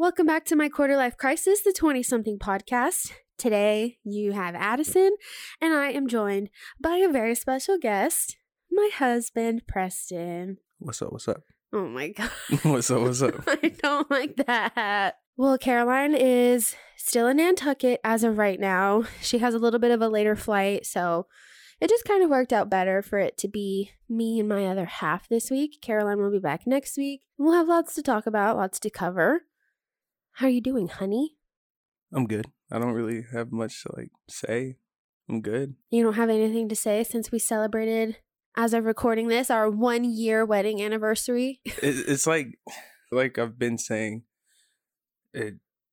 Welcome back to My Quarter Life Crisis, the 20-something podcast. Today, you have Addison, and I am joined by a very special guest, my husband, Preston. What's up? What's up? Oh, my God. What's up? What's up? I don't like that. Well, Caroline is still in Nantucket as of right now. She has a little bit of a later flight, so it just kind of worked out better for it to be me and my other half this week. Caroline will be back next week. We'll have lots to talk about, lots to cover. How are you doing, honey? I'm good. I don't really have much to say. I'm good. You don't have anything to say since we celebrated, as of recording this, our 1-year wedding anniversary? It's like I've been saying,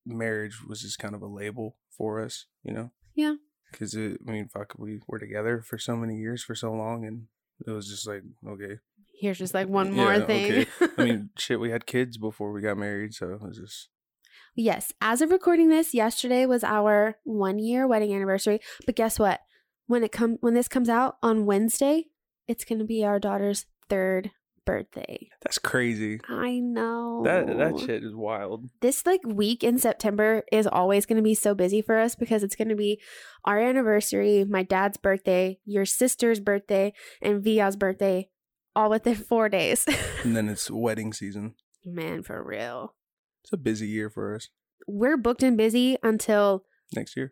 marriage was just kind of a label for us, you know? Yeah. Because, we were together for so many years, for so long, and it was just okay. Here's just one more thing. Okay. We had kids before we got married, so it was just... Yes, as of recording this, yesterday was our 1-year wedding anniversary, but guess what? When this comes out on Wednesday, it's going to be our daughter's 3rd birthday. That's crazy. I know. That shit is wild. This week in September is always going to be so busy for us because it's going to be our anniversary, my dad's birthday, your sister's birthday, and Via's birthday all within 4 days. And then it's wedding season. Man, for real. It's a busy year for us. We're booked and busy until next year.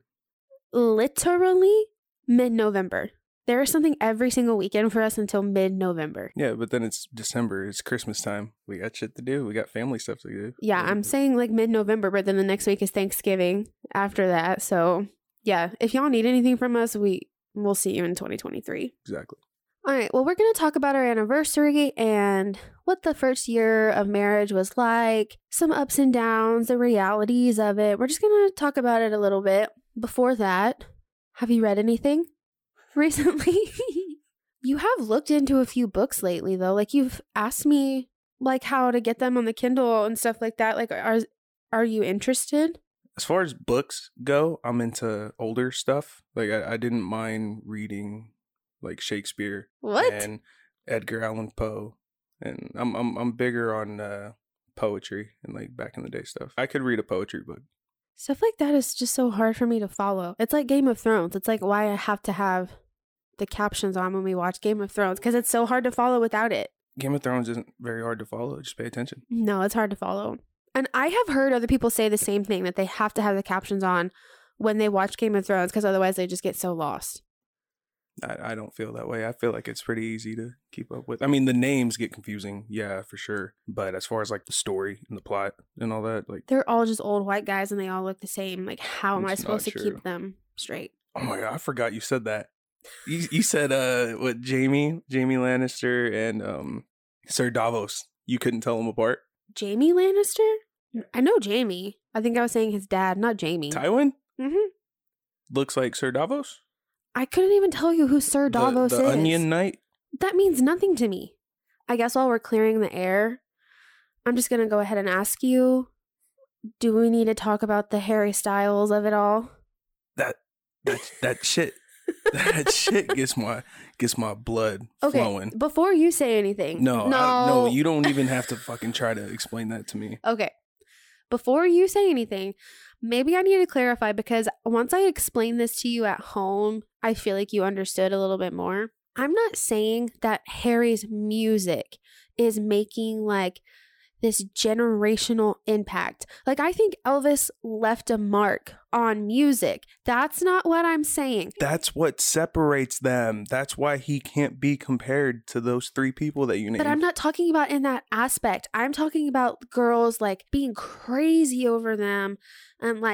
Literally mid-November. There is something every single weekend for us until mid-November. Yeah, but then it's December. It's Christmas time. We got shit to do. We got family stuff to do. Yeah, I'm saying mid-November, but then the next week is Thanksgiving after that. So, yeah, if y'all need anything from us, we'll see you in 2023. Exactly. All right, well, we're going to talk about our anniversary and what the first year of marriage was like, some ups and downs, the realities of it. We're just going to talk about it a little bit. Before that, have you read anything recently? You have looked into a few books lately, though. You've asked me, how to get them on the Kindle and stuff like that. Are you interested? As far as books go, I'm into older stuff. I didn't mind reading Shakespeare and Edgar Allan Poe, and I'm bigger on poetry and back in the day stuff. I could read a poetry book. Stuff like that is just so hard for me to follow. It's like Game of Thrones. It's why I have to have the captions on when we watch Game of Thrones because it's so hard to follow without it. Game of Thrones isn't very hard to follow. Just pay attention. No, it's hard to follow. And I have heard other people say the same thing, that they have to have the captions on when they watch Game of Thrones because otherwise they just get so lost. I don't feel that way. I feel it's pretty easy to keep up with. The names get confusing, yeah, for sure. But as far as the story and the plot and all that, they're all just old white guys and they all look the same. How am I supposed to keep them straight? Oh my God, I forgot you said that. You said what Jamie Lannister and Sir Davos. You couldn't tell them apart. Jamie Lannister? I know Jamie. I think I was saying his dad, not Jamie. Tywin? Mm-hmm. Looks like Sir Davos? I couldn't even tell you who Sir Davos is. The Onion Knight? That means nothing to me. I guess while we're clearing the air, I'm just going to go ahead and ask you, do we need to talk about the Harry Styles of it all? That shit. That shit gets my blood flowing. Before you say anything. No, you don't even have to fucking try to explain that to me. Okay. Before you say anything, maybe I need to clarify because once I explain this to you at home, I feel you understood a little bit more. I'm not saying that Harry's music is making this generational impact. I think Elvis left a mark on music. That's not what I'm saying. That's what separates them. That's why he can't be compared to those 3 people that you named. But I'm not talking about in that aspect. I'm talking about girls being crazy over them and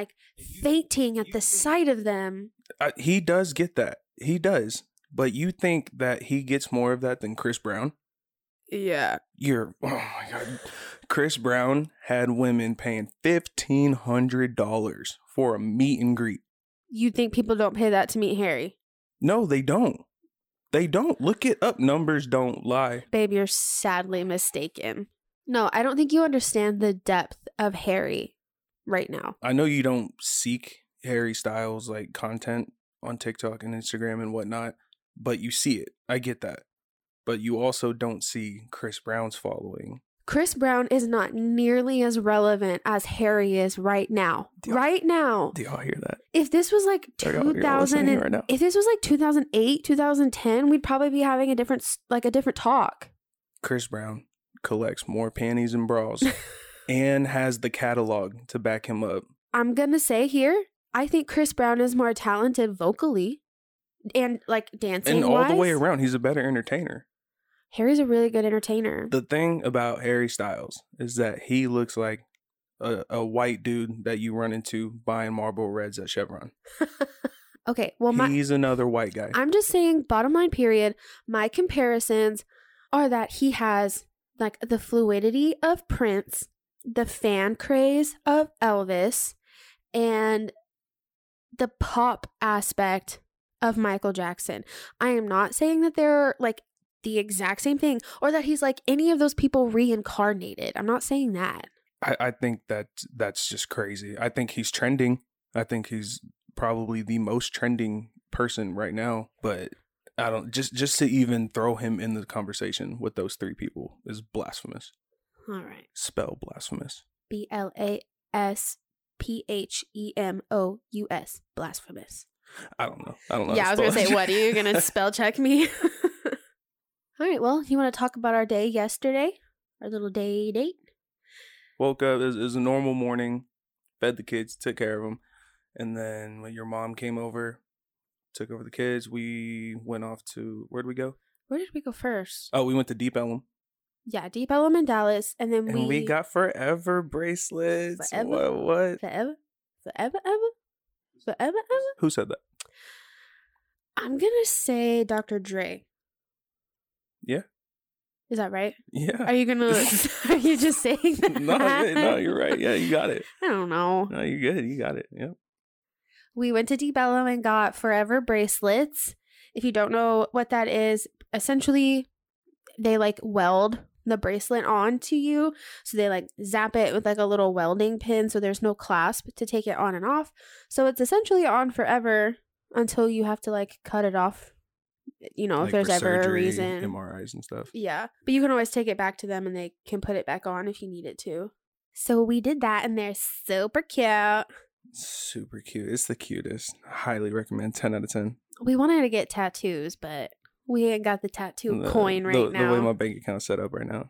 fainting at the sight of them. He does get that. He does. But you think that he gets more of that than Chris Brown? Yeah. Oh my God. Chris Brown had women paying $1,500 for a meet and greet. You think people don't pay that to meet Harry? No, they don't. They don't. Look it up. Numbers don't lie. Babe, you're sadly mistaken. No, I don't think you understand the depth of Harry right now. I know you don't seek Harry Styles content on TikTok and Instagram and whatnot, but you see it. I get that. But you also don't see Chris Brown's following Chris Brown is not nearly as relevant as Harry is right now. Do y'all hear that? If this was like 2008, 2010, we'd probably be having a different talk. Chris Brown collects more panties and bras and has the catalog to back him up. I'm going to say here, I think Chris Brown is more talented vocally and like dancing and all the way around. He's a better entertainer. Harry's a really good entertainer. The thing about Harry Styles is that he looks like a white dude that you run into buying Marlboro Reds at Chevron. Okay, well, he's another white guy. I'm just saying, bottom line, period. My comparisons are that he has like the fluidity of Prince, the fan craze of Elvis, and the pop aspect of Michael Jackson. I am not saying that they're like the exact same thing or that he's like any of those people reincarnated. I'm not saying that. I think that that's just crazy. I think he's trending. I think he's probably the most trending person right now, but I don't just to even throw him in the conversation with those three people is blasphemous. All right. Spell blasphemous. BLASPHEMOUS. Blasphemous. I don't know. Yeah, I was going to say, what are you going to spell check me? All right, well, you want to talk about our day yesterday? Our little day date? Woke up. It was a normal morning. Fed the kids. Took care of them. And then when your mom came over, took over the kids, we went off to... Where did we go? Where did we go first? Oh, we went to Deep Ellum. Yeah, Deep Ellum in Dallas. And then we got forever bracelets. Forever? What? Forever? Forever, ever? Forever, ever? Who said that? I'm going to say Dr. Dre. Yeah. Is that right? Yeah. Are you just saying that? No, you're right. Yeah, you got it. I don't know. No, you're good. You got it. Yep. We went to Deep Ellum and got forever bracelets. If you don't know what that is, essentially they like weld the bracelet on to you. So they like zap it with like a little welding pin. So there's no clasp to take it on and off. So it's essentially on forever until you have to like cut it off. You know, like if there's ever a reason, MRIs and stuff. Yeah, but you can always take it back to them and they can put it back on if you need it to. So we did that and they're super cute. Super cute. It's the cutest. Highly recommend. 10 out of 10. We wanted to get tattoos, but we ain't got the tattoo coin right now. The way my bank account's set up right now.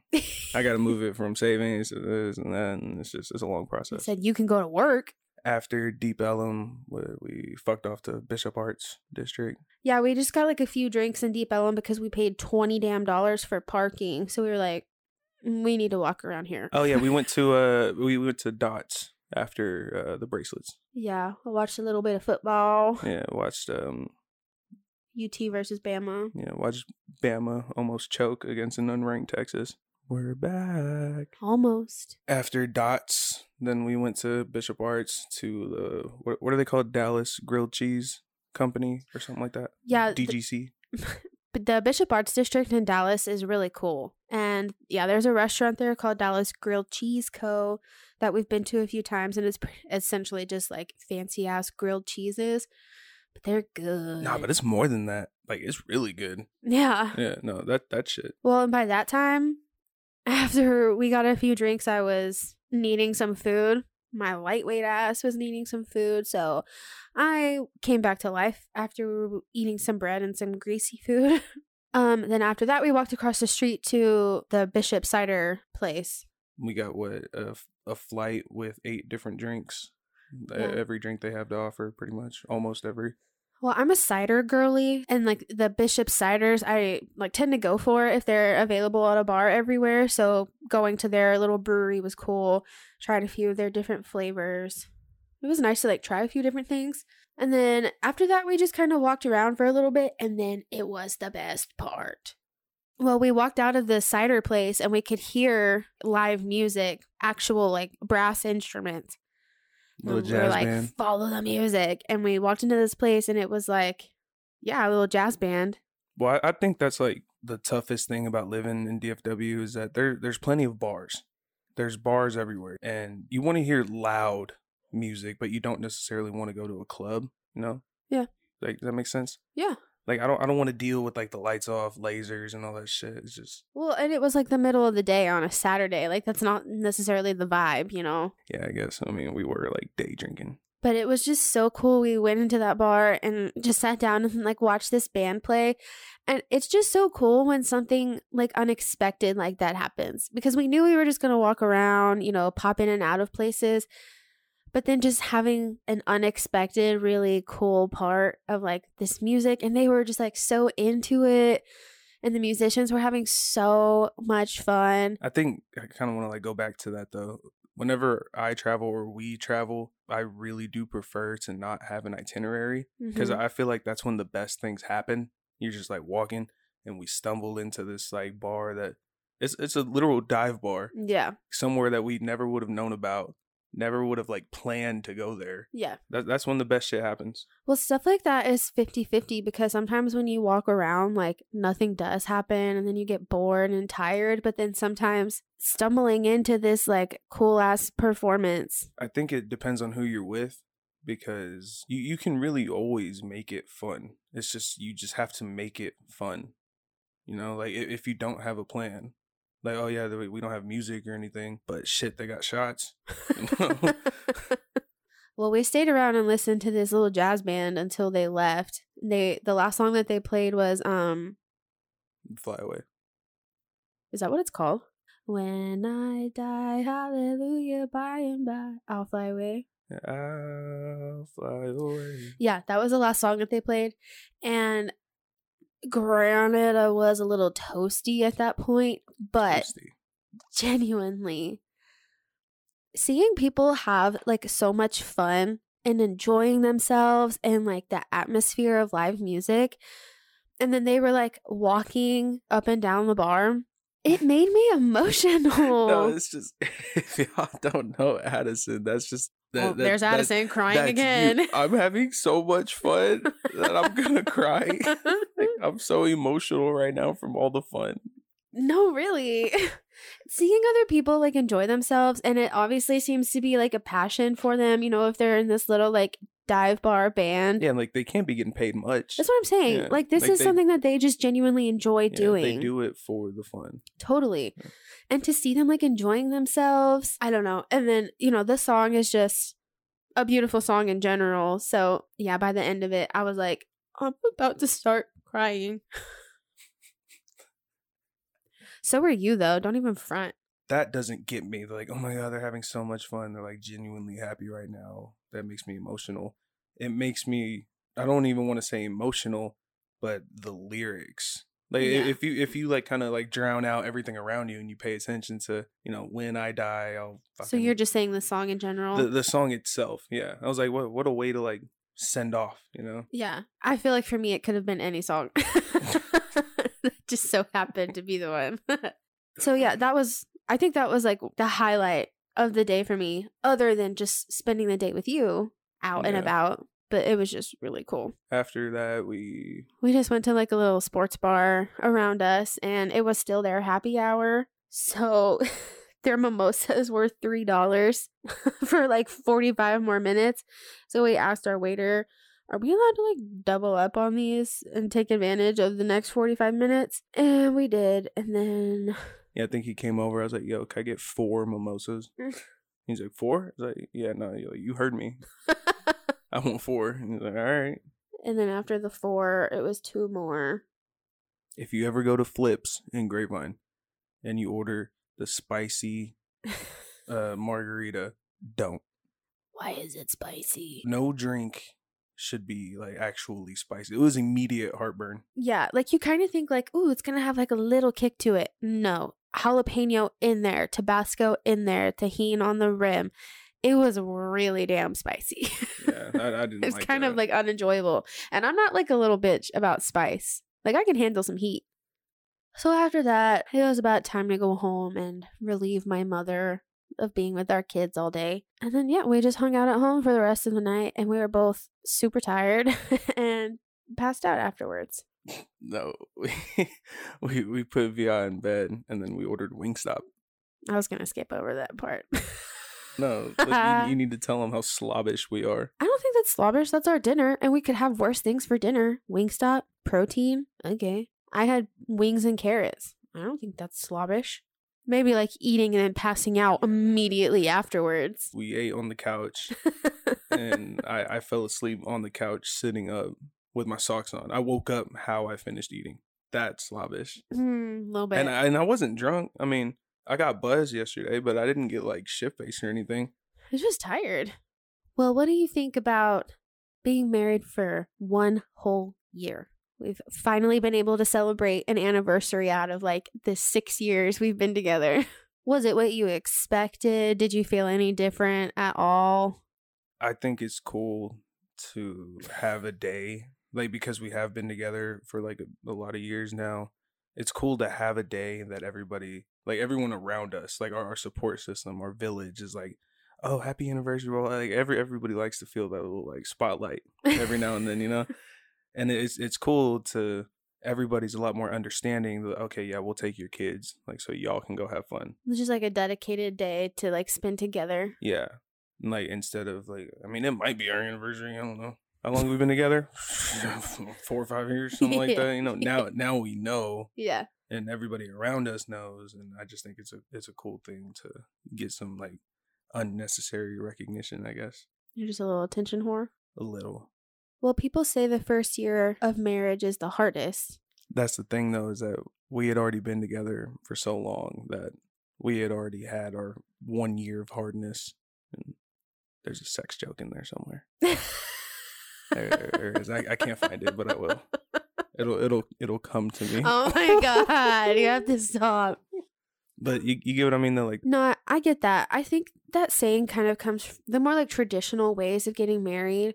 I got to move it from savings to this and that. And it's a long process. I said you can go to work. After Deep Ellum, we fucked off to Bishop Arts District. Yeah, we just got like a few drinks in Deep Ellum because we paid $20 for parking. So we were like, we need to walk around here. Oh yeah, we went to Dots after the bracelets. Yeah, I watched a little bit of football. Yeah, watched UT versus Bama. Yeah, watched Bama almost choke against an unranked Texas. We're back. Almost. After Dots, then we went to Bishop Arts to the, what are they called? Dallas Grilled Cheese Company or something like that? Yeah. DGC. The Bishop Arts District in Dallas is really cool. And yeah, there's a restaurant there called Dallas Grilled Cheese Co. that we've been to a few times. And it's essentially just like fancy ass grilled cheeses. But they're good. Nah, but it's more than that. Like, it's really good. Yeah. Yeah, no, that shit. Well, and by that time... After we got a few drinks, I was needing some food. My lightweight ass was needing some food. So I came back to life after we were eating some bread and some greasy food. Then after that, we walked across the street to the Bishop Cider place. We got a flight with 8 different drinks. Yeah. Every drink they have to offer, pretty much. Almost every. Well, I'm a cider girly, and like the Bishop Ciders, I like tend to go for if they're available at a bar everywhere. So going to their little brewery was cool. Tried a few of their different flavors. It was nice to like try a few different things. And then after that, we just kind of walked around for a little bit, and then it was the best part. Well, we walked out of the cider place, and we could hear live music, actual like brass instruments. Little jazz band. Follow the music. And we walked into this place and it was like, yeah, a little jazz band. Well, I think that's like the toughest thing about living in DFW is that there's plenty of bars. There's bars everywhere. And you want to hear loud music, but you don't necessarily want to go to a club, you know? Yeah. Like, does that make sense? Yeah. Like, I don't want to deal with, like, the lights off, lasers, and all that shit. It's just... Well, and it was, like, the middle of the day on a Saturday. Like, that's not necessarily the vibe, you know? Yeah, I guess. I mean, we were, like, day drinking. But it was just so cool. We went into that bar and just sat down and, like, watched this band play. And it's just so cool when something, like, unexpected like that happens. Because we knew we were just going to walk around, you know, pop in and out of places. But then just having an unexpected, really cool part of, like, this music. And they were just, like, so into it. And the musicians were having so much fun. I think I kind of want to, like, go back to that, though. Whenever I travel or we travel, I really do prefer to not have an itinerary. Because I feel like that's when the best things happen. You're just, like, walking. And we stumbled into this, like, bar that... It's a literal dive bar. Yeah. Somewhere that we never would have known about. Never would have, like, planned to go there. Yeah. That's when the best shit happens. Well, stuff like that is 50-50 because sometimes when you walk around, like, nothing does happen and then you get bored and tired. But then sometimes stumbling into this, like, cool-ass performance. I think it depends on who you're with because you can really always make it fun. It's just you just have to make it fun. You know, like, if you don't have a plan. Like, oh, yeah, we don't have music or anything, but shit, they got shots. Well, we stayed around and listened to this little jazz band until they left. The last song that they played was... Fly Away. Is that what it's called? When I die, hallelujah, by and by, I'll fly away. I'll fly away. Yeah, that was the last song that they played. And... Granted, I was a little toasty at that point, but genuinely seeing people have like so much fun and enjoying themselves and like the atmosphere of live music, and then they were like walking up and down the bar, it made me emotional. No, it's just, if y'all don't know Addison, that's just... there's Addison crying again. I'm having so much fun that I'm gonna cry. Like, I'm so emotional right now from all the fun. No, really. Seeing other people like enjoy themselves, and it obviously seems to be like a passion for them, you know, if they're in this little like dive bar band. Yeah, and, like, they can't be getting paid much. That's what I'm saying. Yeah. Like, this is something that they just genuinely enjoy doing. They do it for the fun. Totally. Yeah. And to see them, like, enjoying themselves, I don't know. And then, you know, this song is just a beautiful song in general. So, yeah, by the end of it, I was like, I'm about to start crying. So are you, though. Don't even front. That doesn't get me. They're like, oh my God, they're having so much fun. They're like genuinely happy right now. That makes me emotional. It makes me, I don't even want to say emotional, but the lyrics. Like, yeah. if you like kind of like drown out everything around you and you pay attention to, you know, when I die, I'll fucking... So you're just saying the song in general? The song itself. Yeah. I was like, what a way to like send off, you know? Yeah. I feel like for me, it could have been any song. That just so happened to be the one. So yeah, I think that was like the highlight of the day for me, other than just spending the day with you out and about. But it was just really cool. After that, we just went to like a little sports bar around us, and it was still their happy hour. So their mimosas were $3 for like 45 more minutes. So we asked our waiter, are we allowed to like double up on these and take advantage of the next 45 minutes? And we did. And then... Yeah, I think he came over. I was like, yo, can I get 4 mimosas? He's like, 4? I was like, yeah, no, you heard me. I want 4. And he's like, all right. And then after the 4, it was 2 more. If you ever go to Flips in Grapevine and you order the spicy margarita, don't. Why is it spicy? No drink should be like actually spicy. It was immediate heartburn. Yeah, like you kind of think like, ooh, it's going to have like a little kick to it. No. Jalapeno in there, Tabasco in there, tahini on the rim. It was really damn spicy. Yeah, I didn't. It's like kind of like unenjoyable. And I'm not like a little bitch about spice. Like, I can handle some heat. So after that, it was about time to go home and relieve my mother of being with our kids all day. And then, yeah, we just hung out at home for the rest of the night. And we were both super tired and passed out afterwards. No, we put Vi in bed and then we ordered Wingstop. I was going to skip over that part. No, you need to tell them how slobbish we are. I don't think that's slobbish. That's our dinner. And we could have worse things for dinner. Wingstop, protein. Okay. I had wings and carrots. I don't think that's slobbish. Maybe like eating and then passing out immediately afterwards. We ate on the couch and I fell asleep on the couch sitting up with my socks on. I woke up how I finished eating. That's slobbish. Little bit. And I wasn't drunk. I mean, I got buzzed yesterday, but I didn't get like shit face or anything. I was just tired. Well, what do you think about being married for one whole year? We've finally been able to celebrate an anniversary out of like the 6 years we've been together. Was it what you expected? Did you feel any different at all? I think it's cool to have a day, like, because we have been together for like a lot of years now. It's cool to have a day that everybody, like everyone around us, like our support system, our village is like, oh, happy anniversary. Well, like everybody likes to feel that little like spotlight every now and then, you know? And it's cool to, everybody's a lot more understanding. Okay, yeah, we'll take your kids, like, so y'all can go have fun. It's just like a dedicated day to like spend together. Yeah, and, like, instead of like, I mean, it might be our anniversary. I don't know how long we've been together. 4 or 5 years, something like that. You know, now we know. Yeah. And everybody around us knows, and I just think it's a cool thing to get some like unnecessary recognition, I guess. You're just a little attention whore. A little. Well, people say the first year of marriage is the hardest. That's the thing, though, is that we had already been together for so long that we had already had our 1 year of hardness. And there's a sex joke in there somewhere. there is. I can't find it, but I will. It'll come to me. Oh my God! You have to stop. But you get what I mean, though. Like, no, I get that. I think that saying kind of comes from the more like traditional ways of getting married.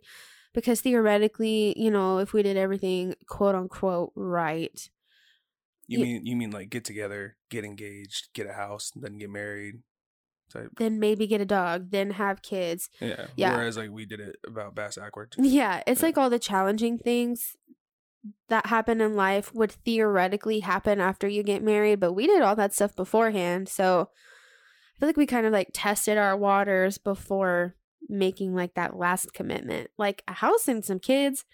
Because theoretically, you know, if we did everything quote unquote right. You mean like get together, get engaged, get a house, then get married type. Then maybe get a dog, then have kids. Yeah. Whereas like we did it about bass backwards. Yeah. It's like all the challenging things that happen in life would theoretically happen after you get married, but we did all that stuff beforehand. So I feel like we kind of like tested our waters before making like that last commitment, like a house and some kids.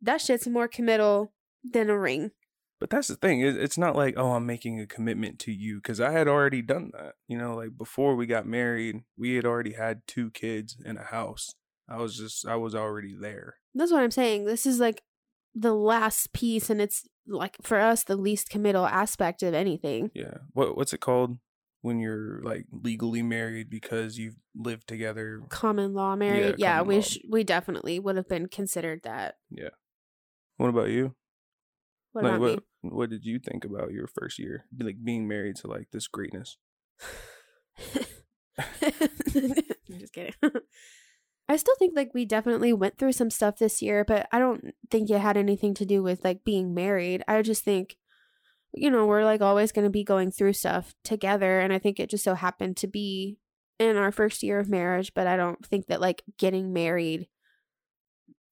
That shit's more committal than a ring. But that's the thing, it's not like, oh, I'm making a commitment to you, because I had already done that, you know, like before we got married we had already had 2 kids and a house. I was already there. That's what I'm saying. This is like the last piece, and it's like for us the least committal aspect of anything. Yeah. What's it called when you're like legally married because you've lived together? Common law married. Yeah, we definitely would have been considered that. Yeah. What about you? What about me? What did you think about your first year? Like being married to like this greatness? I'm just kidding. I still think like we definitely went through some stuff this year, but I don't think it had anything to do with like being married. I just think, you know, we're like always going to be going through stuff together. And I think it just so happened to be in our first year of marriage. But I don't think that like getting married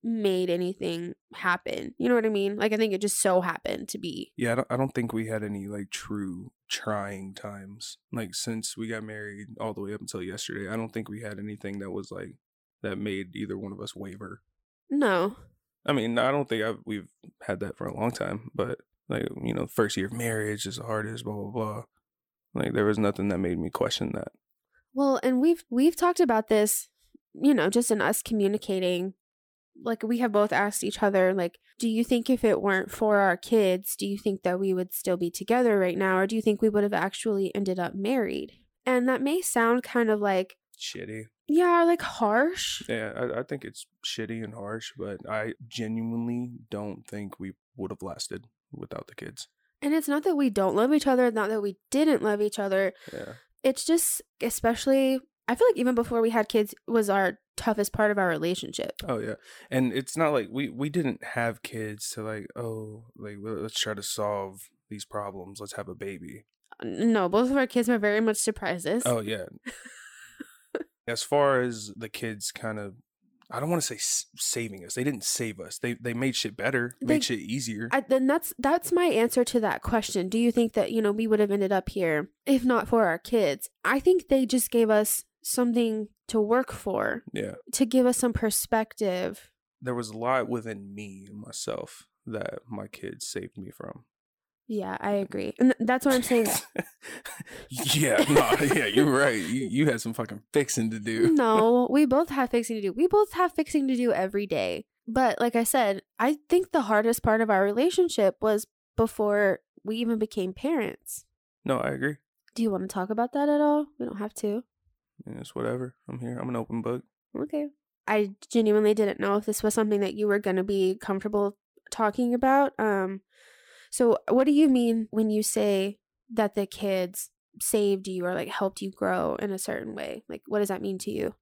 made anything happen. You know what I mean? Like, I think it just so happened to be. Yeah, I don't think we had any like true trying times. Like since we got married all the way up until yesterday, I don't think we had anything that was like that made either one of us waver. No. I mean, I don't think we've had that for a long time, but like, you know, first year of marriage is the hardest, blah, blah, blah. Like, there was nothing that made me question that. Well, and we've talked about this, you know, just in us communicating. Like, we have both asked each other, like, do you think if it weren't for our kids, do you think that we would still be together right now? Or do you think we would have actually ended up married? And that may sound kind of like shitty. Yeah, like harsh. Yeah, I think it's shitty and harsh, but I genuinely don't think we would have lasted without the kids. And it's not that we don't love each other, not that we didn't love each other. Yeah. It's just, especially, I feel like even before we had kids was our toughest part of our relationship. Oh yeah. And it's not like we didn't have kids to like, oh, like, let's try to solve these problems, let's have a baby. No, both of our kids were very much surprises. Oh yeah. As far as the kids kind of, I don't want to say saving us. They didn't save us. They made shit better, made shit easier. Then that's my answer to that question. Do you think that, you know, we would have ended up here if not for our kids? I think they just gave us something to work for. Yeah. To give us some perspective. There was a lot within me and myself that my kids saved me from. Yeah, I agree. And that's what I'm saying. Yeah, you're right. You had some fucking fixing to do. No, we both have fixing to do. We both have fixing to do every day. But like I said, I think the hardest part of our relationship was before we even became parents. No, I agree. Do you want to talk about that at all? We don't have to. Yeah, it's whatever. I'm here. I'm an open book. Okay. I genuinely didn't know if this was something that you were going to be comfortable talking about. So what do you mean when you say that the kids saved you or like helped you grow in a certain way? Like, what does that mean to you?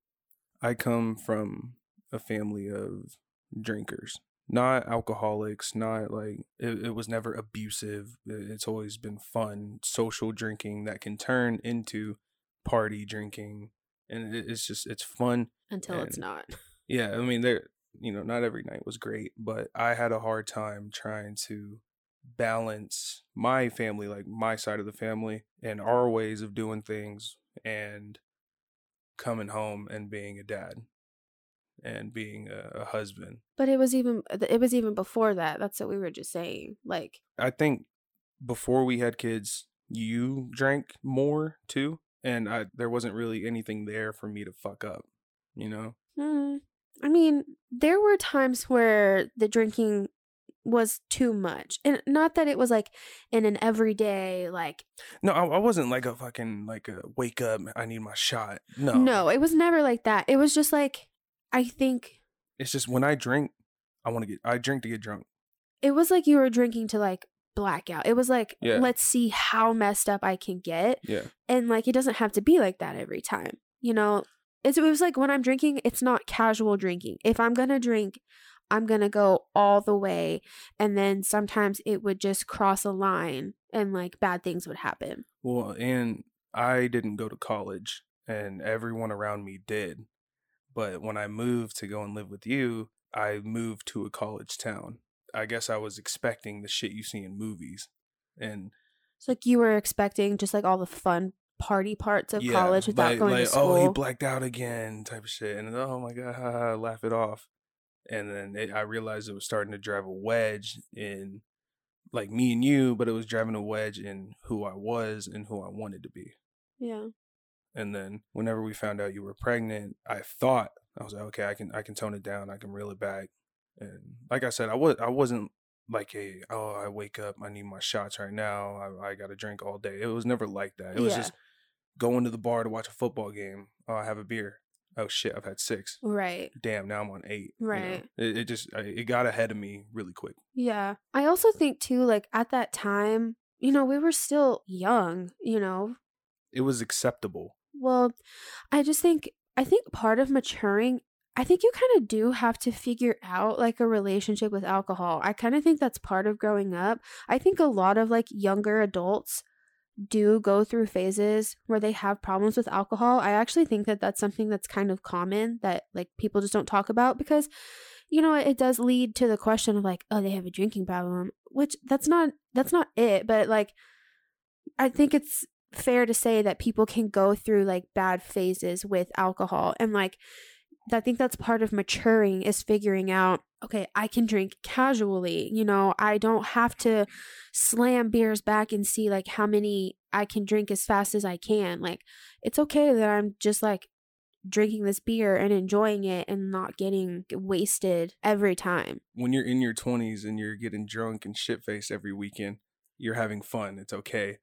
I come from a family of drinkers, not alcoholics, not like it was never abusive. It's always been fun, social drinking that can turn into party drinking. And it's fun. Until it's not. Yeah. I mean, not every night was great, but I had a hard time trying to balance my family, like my side of the family, and our ways of doing things, and coming home and being a dad and being a husband. But it was even before that. That's what we were just saying. Like, I think before we had kids, you drank more too, and there wasn't really anything there for me to fuck up, you know. I mean, there were times where the drinking was too much, and not that it was like in an everyday like. No, I wasn't like a fucking like a wake up. I need my shot. No, it was never like that. It was just like, I think it's just when I drink, I drink to get drunk. It was like you were drinking to like blackout. It was like, yeah, Let's see how messed up I can get. Yeah, and like it doesn't have to be like that every time, you know. It was like when I'm drinking, it's not casual drinking. If I'm gonna drink, I'm going to go all the way. And then sometimes it would just cross a line and like bad things would happen. Well, and I didn't go to college and everyone around me did. But when I moved to go and live with you, I moved to a college town. I guess I was expecting the shit you see in movies. And it's like you were expecting just like all the fun party parts of college without going to school. Oh, he blacked out again type of shit. And oh my God, laugh it off. And then I realized it was starting to drive a wedge in like me and you, but it was driving a wedge in who I was and who I wanted to be. Yeah. And then whenever we found out you were pregnant, I thought, I was like, okay, I can tone it down. I can reel it back. And like I said, I wasn't like I wake up, I need my shots right now. I got to drink all day. It was never like that. It was just going to the bar to watch a football game. Oh, I have a beer. Oh shit, I've had 6. Right. Damn, now I'm on 8. Right. You know? It got ahead of me really quick. Yeah. I also think too, like at that time, you know, we were still young, you know. It was acceptable. Well, I think part of maturing, I think you kind of do have to figure out like a relationship with alcohol. I kind of think that's part of growing up. I think a lot of like younger adults do go through phases where they have problems with alcohol. I actually think that that's something that's kind of common that like people just don't talk about because, you know, it does lead to the question of like, oh, they have a drinking problem, which that's not it. But like, I think it's fair to say that people can go through like bad phases with alcohol. And like, I think that's part of maturing is figuring out, okay, I can drink casually. You know, I don't have to slam beers back and see like how many I can drink as fast as I can. Like, it's okay that I'm just like drinking this beer and enjoying it and not getting wasted every time. When you're in your 20s and you're getting drunk and shit-faced every weekend, you're having fun. It's okay.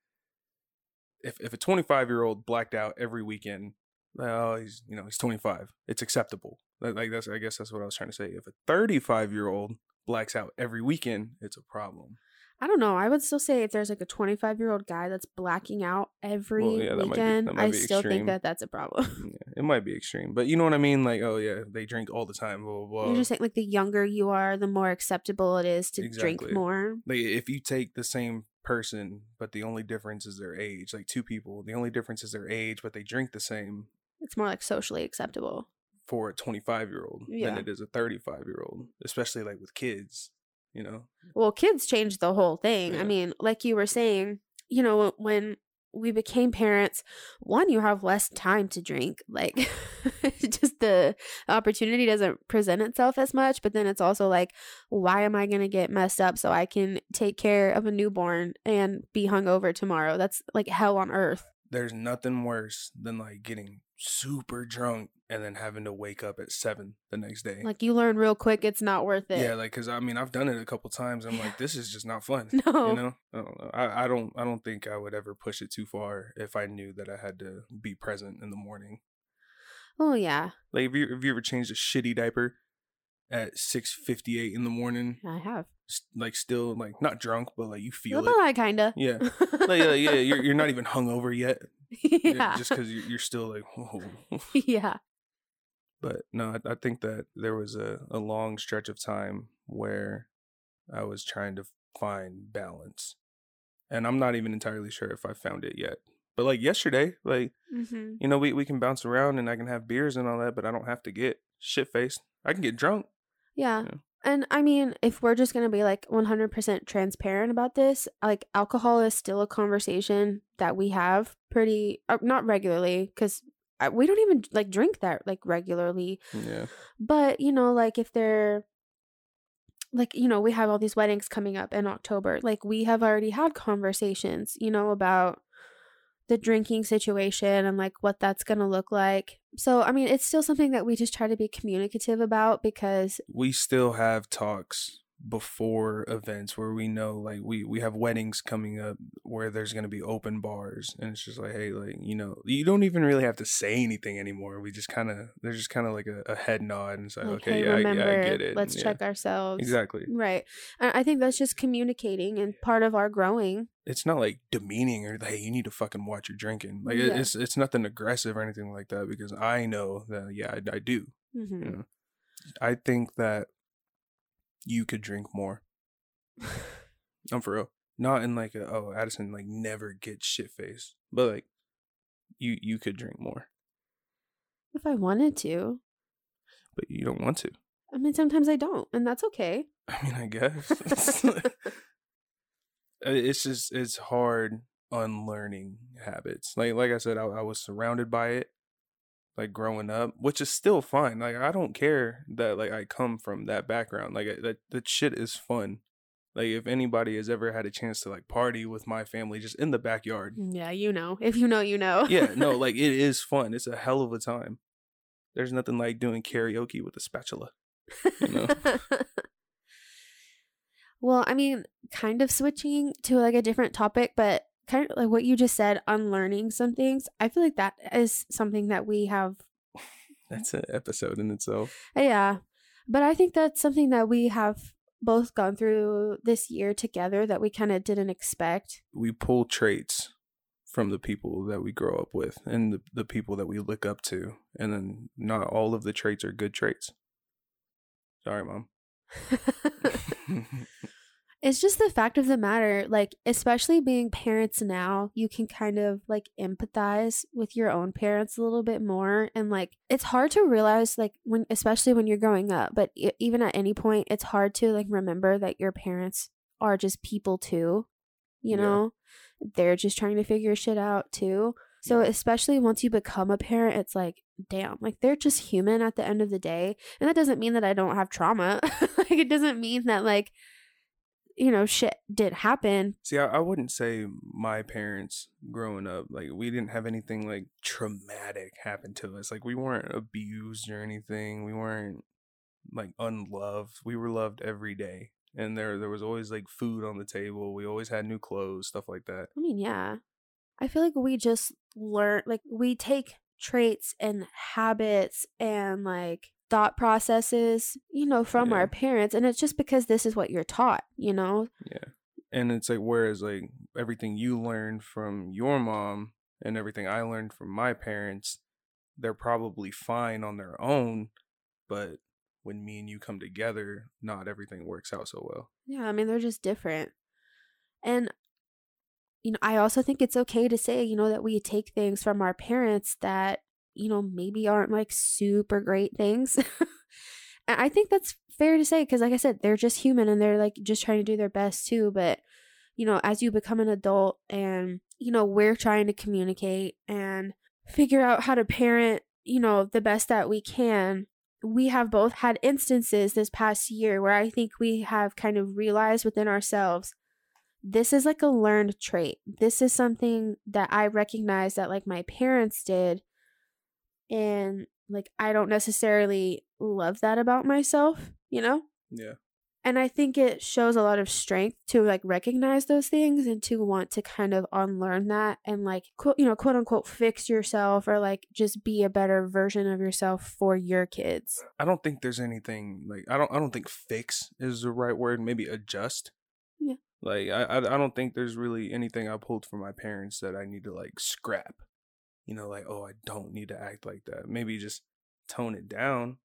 If a 25-year-old blacked out every weekend, well, he's 25. It's acceptable. Like that's, I guess that's what I was trying to say. If a 35-year-old blacks out every weekend, it's a problem. I don't know. I would still say if there's like a 25-year-old guy that's blacking out every weekend, I still think that's a problem. Yeah, it might be extreme, but you know what I mean? Like, oh yeah, they drink all the time. Blah, blah, blah. You're just saying like the younger you are, the more acceptable it is to drink more. Like if you take the same person, but the only difference is their age, like two people, the only difference is their age, but they drink the same. It's more like socially acceptable for a 25-year-old than it is a 35-year-old, especially like with kids, you know? Well, kids change the whole thing. Yeah. I mean, like you were saying, you know, when we became parents, one, you have less time to drink. Like, just the opportunity doesn't present itself as much. But then it's also like, why am I going to get messed up so I can take care of a newborn and be hungover tomorrow? That's like hell on earth. There's nothing worse than like getting super drunk and then having to wake up at 7 the next day. Like, you learn real quick it's not worth it. Yeah, like, because I mean, I've done it a couple times. I'm like, this is just not fun. No. You know? I don't know. I don't think I would ever push it too far if I knew that I had to be present in the morning. Oh, yeah. Like, have you ever changed a shitty diaper at 6:58 in the morning? I have. Like, still, like, not drunk, but like, you feel it. I kind of. Yeah. Like, yeah, you're not even hungover yet. Yeah. Just because you're still like, whoa. Yeah. But no, I think that there was a long stretch of time where I was trying to find balance. And I'm not even entirely sure if I found it yet. But like yesterday, like, mm-hmm. you know, we can bounce around and I can have beers and all that, but I don't have to get shit-faced. I can get drunk. Yeah. You know? And I mean, if we're just going to be like 100% transparent about this, like, alcohol is still a conversation that we have not regularly, because we don't even like drink that like regularly. Yeah. But, you know, like, if they're like, you know, we have all these weddings coming up in October. Like, we have already had conversations, you know, about the drinking situation and like what that's going to look like. So, I mean, it's still something that we just try to be communicative about, because we still have talks before events where we know, like, we have weddings coming up where there's going to be open bars. And it's just like, hey, like, you know, you don't even really have to say anything anymore. We just kind of, there's just kind of like a head nod. And it's like, okay, hey, yeah, I get it. Let's check ourselves. Exactly. Right. And I think that's just communicating and part of our growing. It's not like demeaning or, hey, you need to fucking watch your drinking. Like, yeah. it's nothing aggressive or anything like that, because I know that, yeah, I do. Mm-hmm. You know? I think that you could drink more. I'm for real. Not in like Addison, like, never gets shit-faced. But like, you could drink more. If I wanted to. But you don't want to. I mean, sometimes I don't, and that's okay. I mean, I guess. It's just, it's hard unlearning habits. Like I said, I was surrounded by it, like, growing up, which is still fun. Like, I don't care that, like, I come from that background. Like, that shit is fun. Like, if anybody has ever had a chance to, like, party with my family just in the backyard. Yeah, you know. If you know, you know. Yeah, no, like, it is fun. It's a hell of a time. There's nothing like doing karaoke with a spatula, you know? Well, I mean, kind of switching to like a different topic, but kind of like what you just said, unlearning some things. I feel like that is something that we have. That's an episode in itself. Yeah. But I think that's something that we have both gone through this year together that we kind of didn't expect. We pull traits from the people that we grow up with and the people that we look up to. And then not all of the traits are good traits. Sorry, Mom. It's just the fact of the matter, like, especially being parents now, you can kind of like empathize with your own parents a little bit more. And like, it's hard to realize, like, when, especially when you're growing up, but even at any point, it's hard to like remember that your parents are just people too, you know? Yeah. They're just trying to figure shit out too. So especially once you become a parent, it's like, damn, like, they're just human at the end of the day. And that doesn't mean that I don't have trauma. Like, it doesn't mean that, like, you know, shit did happen. See, I wouldn't say my parents growing up, like, we didn't have anything like traumatic happen to us. Like, we weren't abused or anything. We weren't like unloved. We were loved every day. And there was always like food on the table. We always had new clothes, stuff like that. I mean, yeah. I feel like we just learn, like, we take traits and habits and like thought processes, you know, from our parents. And it's just because this is what you're taught, you know? Yeah. And it's like, whereas like everything you learned from your mom and everything I learned from my parents, they're probably fine on their own. But when me and you come together, not everything works out so well. Yeah. I mean, they're just different. And, you know, I also think it's okay to say, you know, that we take things from our parents that, you know, maybe aren't like super great things. And I think that's fair to say, because like I said, they're just human and they're like just trying to do their best too. But, you know, as you become an adult and you know, we're trying to communicate and figure out how to parent, you know, the best that we can. We have both had instances this past year where I think we have kind of realized within ourselves, this is like a learned trait. This is something that I recognize that like my parents did. And like, I don't necessarily love that about myself, you know? Yeah. And I think it shows a lot of strength to like recognize those things and to want to kind of unlearn that and like, you know, quote unquote, fix yourself or like just be a better version of yourself for your kids. I don't think there's anything like, I don't think fix is the right word. Maybe adjust. Yeah. Like, I don't think there's really anything I pulled from my parents that I need to like scrap, you know, like, oh, I don't need to act like that. Maybe just tone it down.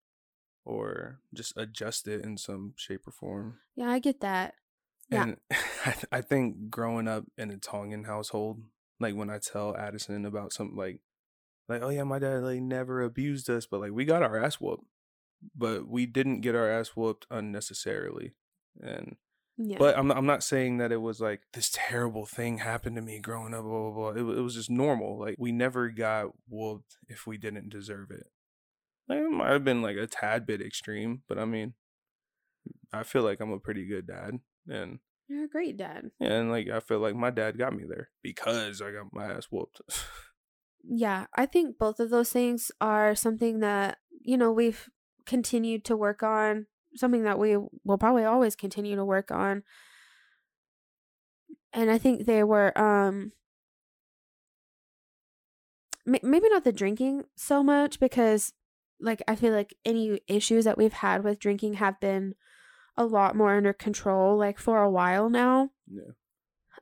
Or just adjust it in some shape or form. Yeah, I get that. And yeah. I think growing up in a Tongan household, like when I tell Addison about something like, oh yeah, my dad like never abused us, but like we got our ass whooped. But we didn't get our ass whooped unnecessarily. And yeah. But I'm not saying that it was like this terrible thing happened to me growing up, blah, blah, blah. It was just normal. Like we never got whooped if we didn't deserve it. Like, it might have been like a tad bit extreme, but I mean, I feel like I'm a pretty good dad, and you're a great dad. Yeah, and like I feel like my dad got me there because I got my ass whooped. Yeah, I think both of those things are something that, you know, we've continued to work on. Something that we will probably always continue to work on, and I think they were maybe not the drinking so much because. Like, I feel like any issues that we've had with drinking have been a lot more under control, like, for a while now. Yeah.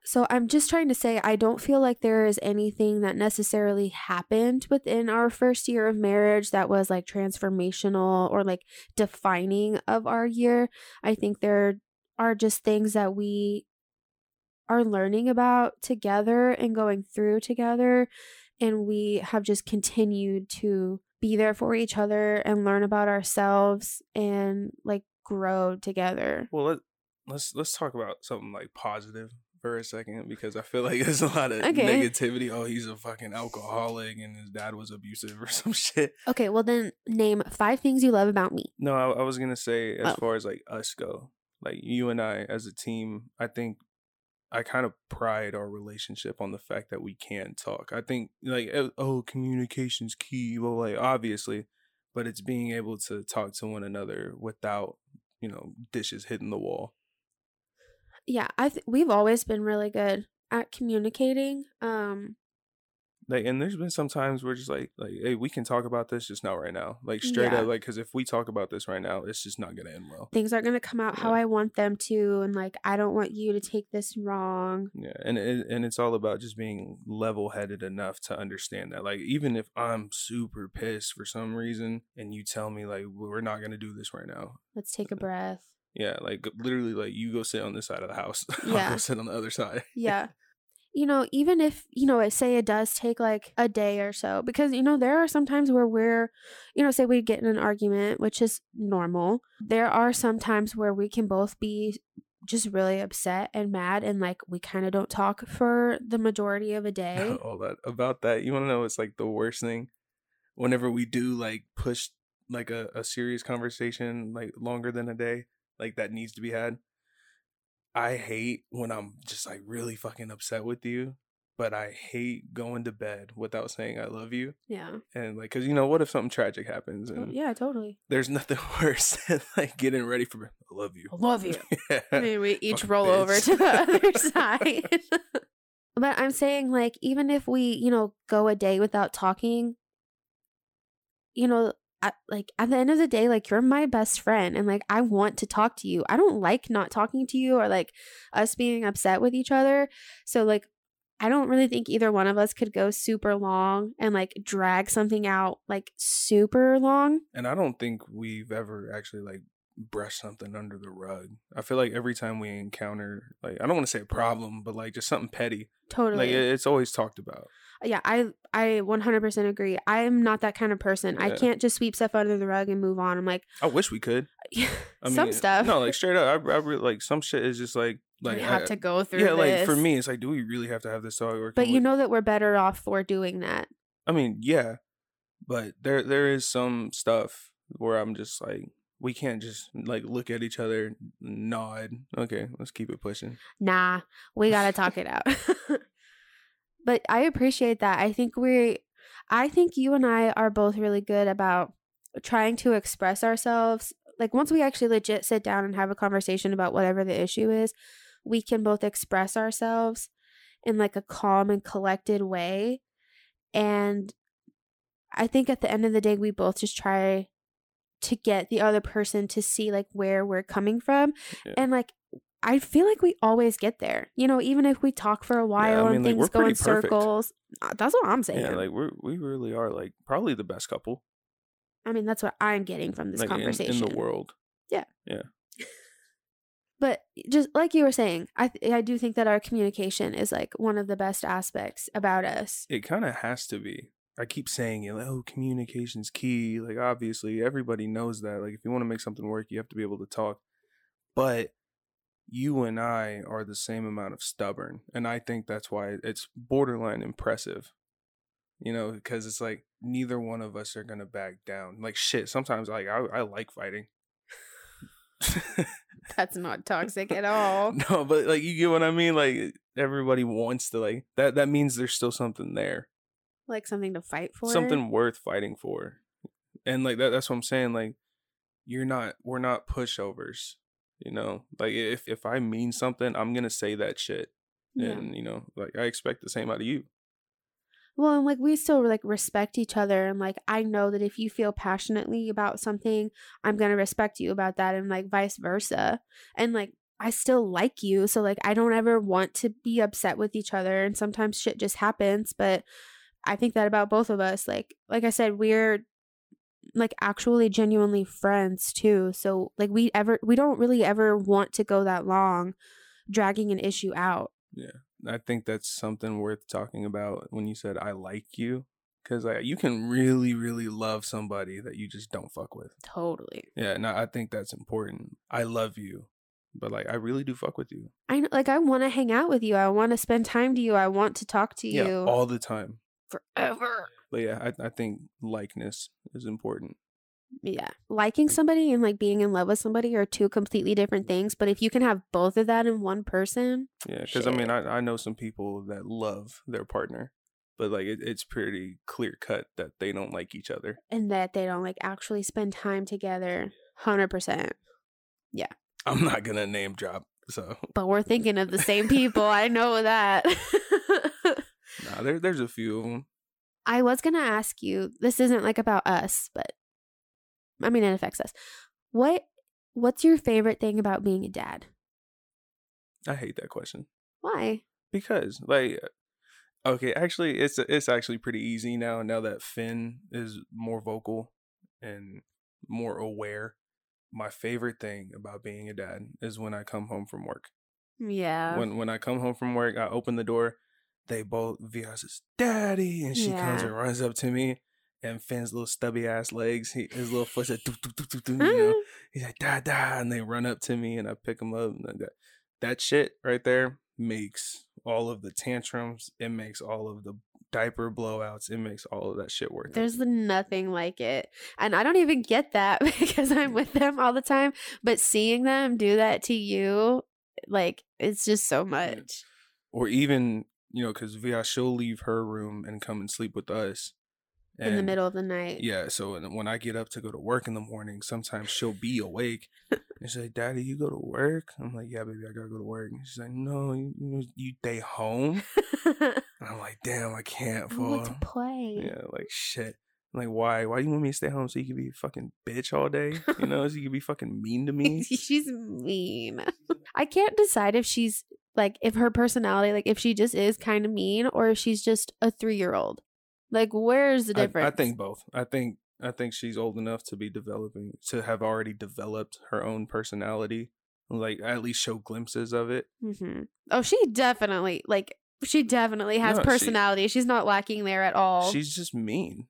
So I'm just trying to say I don't feel like there is anything that necessarily happened within our first year of marriage that was, like, transformational or, like, defining of our year. I think there are just things that we are learning about together and going through together, and we have just continued to be there for each other and learn about ourselves and like grow together. Well, let's talk about something like positive for a second because I feel like there's a lot of negativity. Oh, he's a fucking alcoholic and his dad was abusive or some shit. Okay, well then name 5 things you love about me. No, I was gonna say as far as like us go, like you and I as a team, I think I kind of pride our relationship on the fact that we can talk. I think like, oh, communication's key. Well, like obviously, but it's being able to talk to one another without, you know, dishes hitting the wall. Yeah, we've always been really good at communicating. Like, and there's been some times where just like, hey, we can talk about this, just not right now. Like straight up, like, because if we talk about this right now, it's just not going to end well. Things aren't going to come out how I want them to. And like, I don't want you to take this wrong. Yeah. And it's all about just being level headed enough to understand that. Like, even if I'm super pissed for some reason and you tell me like, we're not going to do this right now. Let's take a breath. Yeah. Like literally like you go sit on this side of the house. Yeah. I'll go sit on the other side. Yeah. You know, even if, you know, say it does take like a day or so, because, you know, there are some times where we're, you know, say we get in an argument, which is normal. There are some times where we can both be just really upset and mad and like we kind of don't talk for the majority of a day. All that about that. You want to know what's like the worst thing? Whenever we do like push like a serious conversation like longer than a day, like that needs to be had. I hate when I'm just like really fucking upset with you, but I hate going to bed without saying I love you. Yeah. And like, cause you know, what if something tragic happens? And yeah, totally. There's nothing worse than like getting ready for, I love you. I love you. Yeah. I mean, we each roll bitch. Over to the other side. But I'm saying like, even if we, you know, go a day without talking, you know, like at the end of the day, like you're my best friend and like I want to talk to you. I don't like not talking to you or like us being upset with each other. So like I don't really think either one of us could go super long and like drag something out like super long. And I don't think we've ever actually like brushed something under the rug. I feel like every time we encounter like I don't want to say a problem, but like just something petty. Totally. Like it's always talked about. Yeah, I 100% agree. I am not that kind of person. Yeah. I can't just sweep stuff under the rug and move on. I'm like, I wish we could. some stuff. No, like straight up, I really, like some shit is just like have to go through. Yeah, this. Like for me, it's like, do we really have to have this talk? But you know that we're better off for doing that. I mean, yeah, but there is some stuff where I'm just like, we can't just like look at each other, nod. Okay, let's keep it pushing. Nah, we gotta talk it out. But I appreciate that. I think you and I are both really good about trying to express ourselves. Like once we actually legit sit down and have a conversation about whatever the issue is, we can both express ourselves in like a calm and collected way. And I think at the end of the day, we both just try to get the other person to see like where we're coming from. Yeah. And like, I feel like we always get there, you know, even if we talk for a while. Yeah, I mean, and things go in circles. That's what I'm saying. Yeah, like we really are like probably the best couple. I mean, that's what I'm getting from this like conversation. In the world. Yeah. Yeah. But just like you were saying, I do think that our communication is like one of the best aspects about us. It kind of has to be. I keep saying it, like, oh, communication's key. Like, obviously, everybody knows that. Like, if you want to make something work, you have to be able to talk. But you and I are the same amount of stubborn. And I think that's why it's borderline impressive. You know, because it's like neither one of us are going to back down. Like, shit, sometimes like I like fighting. That's not toxic at all. No, but like, you get what I mean? Like, everybody wants to like that. That means there's still something there. Like something to fight for? Something worth fighting for. And like that's what I'm saying. Like, we're not pushovers. You know, like if I mean something, I'm going to say that shit. Yeah. And, you know, like I expect the same out of you. Well, and like we still like respect each other. And like, I know that if you feel passionately about something, I'm going to respect you about that, and like vice versa. And like, I still like you. So like, I don't ever want to be upset with each other. And sometimes shit just happens. But I think that about both of us. Like I said, we're like actually genuinely friends too. So like we don't really ever want to go that long dragging an issue out. Yeah. I think that's something worth talking about when you said, I like you, because like, you can really, really love somebody that you just don't fuck with. Totally. Yeah. And I think that's important. I love you, but like, I really do fuck with you. I want to hang out with you. I want to spend time to you. I want to talk to you. Yeah, all the time. Forever. But yeah, I think likeness is important. Yeah. Liking somebody and like being in love with somebody are two completely different things. But if you can have both of that in one person. Yeah. Because I mean, I know some people that love their partner, but like it's pretty clear cut that they don't like each other. And that they don't like actually spend time together. 100%. Yeah. I'm not going to name drop. So. But we're thinking of the same people. I know that. Nah, there's a few of them. I was going to ask you, this isn't like about us, but. I mean, it affects us. What's your favorite thing about being a dad? I hate that question. Why? Because like, okay, actually, it's actually pretty easy now. Now that Finn is more vocal and more aware, my favorite thing about being a dad is when I come home from work. Yeah. When I come home from work, I open the door. They both Via says, "Daddy," and she comes and runs up to me. And Finn's little stubby ass legs, his little foot said, doop, doop, doop, doop, you know, he's like, da, da. And they run up to me and I pick him up. And that shit right there makes all of the tantrums. It makes all of the diaper blowouts. It makes all of that shit work. There's nothing like it. And I don't even get that because I'm with them all the time. But seeing them do that to you, like, it's just so much. Or even, you know, because Via, she'll leave her room and come and sleep with us. In the middle of the night. Yeah. So when I get up to go to work in the morning, sometimes she'll be awake. And she's like, "Daddy, you go to work?" I'm like, "Yeah, baby, I got to go to work." And she's like, "No, you stay home." And I'm like, "Damn, I can't, fool. I want to play." Yeah, like, shit. I'm like, why? Why do you want me to stay home so you can be a fucking bitch all day? You know, so you can be fucking mean to me? She's mean. I can't decide if she's, like, if her personality, like, if she just is kind of mean or if she's just a 3-year-old. Like, where's the difference? I think both. I think she's old enough to be developing, to have already developed her own personality. Like, at least show glimpses of it. Mm-hmm. Oh, she definitely has personality. She's not lacking there at all. She's just mean.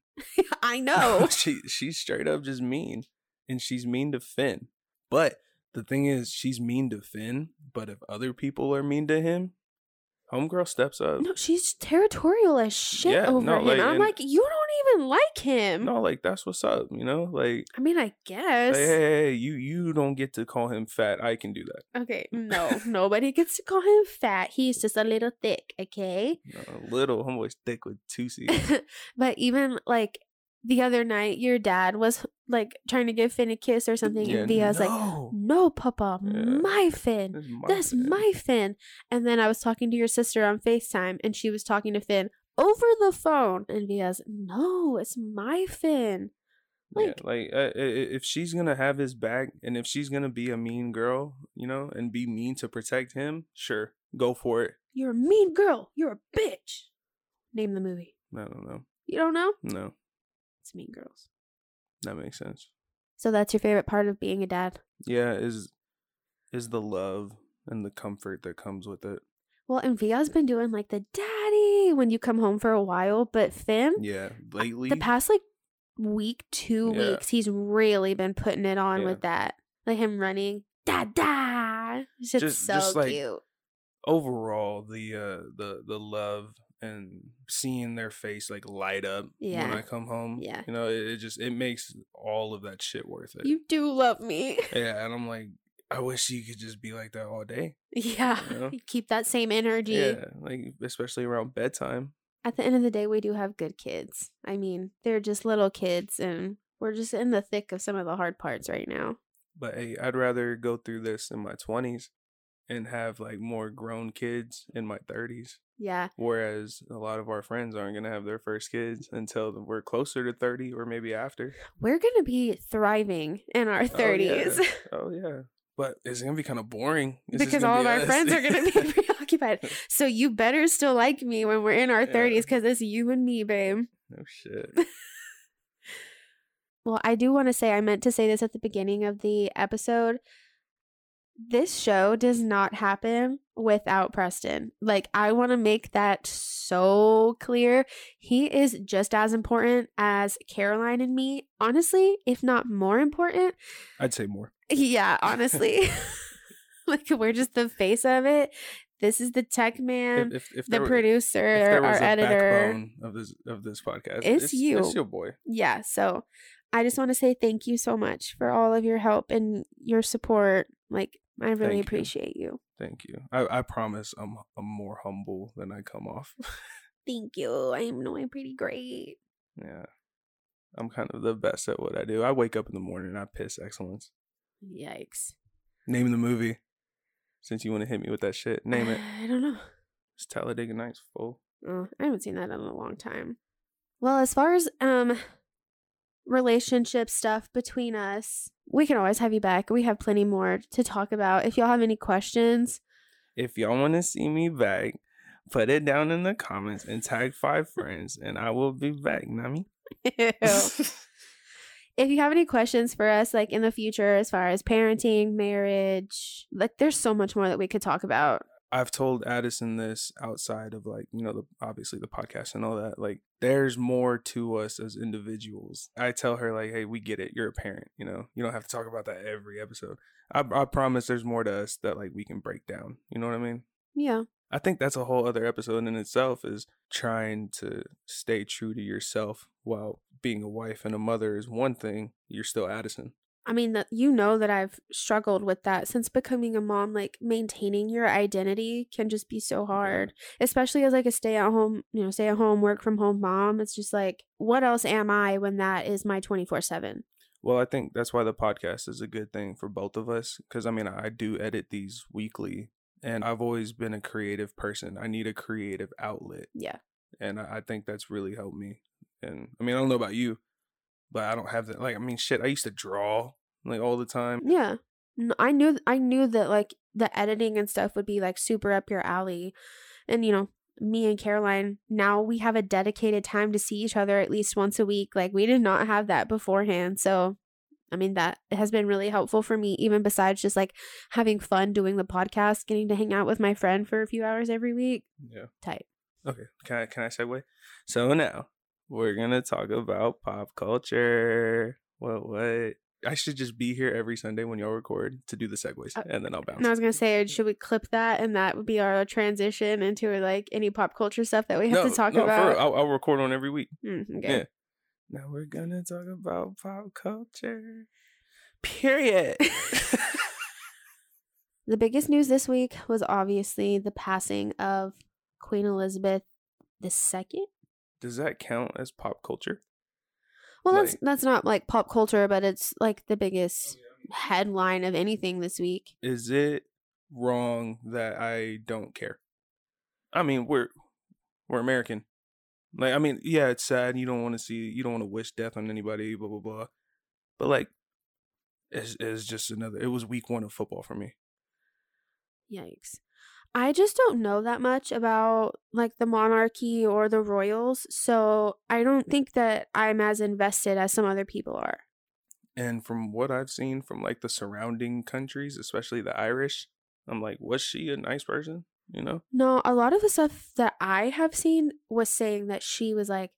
I know. She's straight up just mean. And she's mean to Finn. But the thing is, she's mean to Finn, but if other people are mean to him, homegirl steps up. No, she's territorial as shit over him. Like, I'm like, you don't even like him. No, like, that's what's up, you know? Like, I mean, I guess. Like, hey, you don't get to call him fat. I can do that. Okay, no. Nobody gets to call him fat. He's just a little thick, okay? No, little. Homeboy's thick with two C's. But even, like, the other night, your dad was, like, trying to give Finn a kiss or something. Yeah, and Via's like, no, Papa, my Finn. That's my Finn. And then I was talking to your sister on FaceTime, and she was talking to Finn over the phone. And Via's, no, it's my Finn. If she's going to have his back, and if she's going to be a mean girl, you know, and be mean to protect him, sure, go for it. You're a mean girl. You're a bitch. Name the movie. I don't know. You don't know? No. Mean Girls. That makes sense. So that's your favorite part of being a dad? Yeah, is the love and the comfort that comes with it. Well, and Via's been doing like the daddy when you come home for a while, but Finn, lately, the past like week, 2 weeks, he's really been putting it on with that, like him running dad. It's just so cute. Like, overall, the love and seeing their face like light up when I come home, you know, it makes all of that shit worth it. You do love me, and I'm like, I wish you could just be like that all day. You know? Keep that same energy, like especially around bedtime. At the end of the day, we do have good kids. I mean, they're just little kids, and we're just in the thick of some of the hard parts right now. But hey, I'd rather go through this in my 20s and have like more grown kids in my 30s. Yeah. Whereas a lot of our friends aren't going to have their first kids until we're closer to 30 or maybe after. We're going to be thriving in our 30s. Oh, yeah. But it's going to be kind of boring. Because all of our friends are going to be preoccupied. So you better still like me when we're in our 30s, because it's you and me, babe. No shit. Well, I do want to say, I meant to say this at the beginning of the episode. This show does not happen without Preston. Like, I want to make that so clear. He is just as important as Caroline and me. Honestly, if not more important. I'd say more. Yeah, honestly. Like, we're just the face of it. This is the tech man, if the producer, our editor. Backbone of this podcast. It's you. It's your boy. Yeah, so I just want to say thank you so much for all of your help and your support. Like, I really appreciate you. Thank you. I promise I'm more humble than I come off. Thank you. I am doing pretty great. Yeah. I'm kind of the best at what I do. I wake up in the morning and I piss excellence. Yikes. Name the movie. Since you want to hit me with that shit, name it. I don't know. It's Talladega Nights, fool. Oh, I haven't seen that in a long time. Well, as far as relationship stuff between us, we can always have you back. We have plenty more to talk about. If y'all have any questions, if y'all want to see me back, put it down in the comments and tag 5 friends, and I will be back. Nami. If you have any questions for us, like in the future, as far as parenting, marriage, like there's so much more that we could talk about. I've told Addison this outside of, like, you know, obviously the podcast and all that. Like, there's more to us as individuals. I tell her, like, hey, we get it. You're a parent, you know. You don't have to talk about that every episode. I promise there's more to us that, like, we can break down. You know what I mean? Yeah. I think that's a whole other episode in itself, is trying to stay true to yourself while being a wife and a mother is one thing. You're still Addison. I mean, you know that I've struggled with that since becoming a mom. Like, maintaining your identity can just be so hard, especially as like a stay at home, work from home mom. It's just like, what else am I when that is my 24/7? Well, I think that's why the podcast is a good thing for both of us, because I mean, I do edit these weekly, and I've always been a creative person. I need a creative outlet. Yeah. And I think that's really helped me. And I mean, I don't know about you, but I don't have that. Like, I mean, shit, I used to draw like all the time. Yeah. I knew that like the editing and stuff would be like super up your alley. And, you know, me and Caroline, now we have a dedicated time to see each other at least once a week. Like, we did not have that beforehand. So, I mean, that has been really helpful for me, even besides just like having fun doing the podcast, getting to hang out with my friend for a few hours every week. Yeah. Tight. Okay. Can I segue? So now we're going to talk about pop culture. What? I should just be here every Sunday when y'all record to do the segues, and then I'll bounce. And I was going to say, should we clip that? And that would be our transition into like any pop culture stuff that we have to talk about. For real. I'll record on every week. Okay. Yeah. Now we're going to talk about pop culture. Period. The biggest news this week was obviously the passing of Queen Elizabeth II. Does that count as pop culture? Well, like, that's not like pop culture, but it's like the biggest headline of anything this week. Is it wrong that I don't care? I mean, we're American. Like, I mean, yeah, it's sad. You don't want to wish death on anybody, blah, blah, blah. But like, it's just it was week one of football for me. Yikes. I just don't know that much about like the monarchy or the royals, so I don't think that I'm as invested as some other people are. And from what I've seen from like the surrounding countries, especially the Irish, I'm like, was she a nice person? You know? No, a lot of the stuff that I have seen was saying that she was like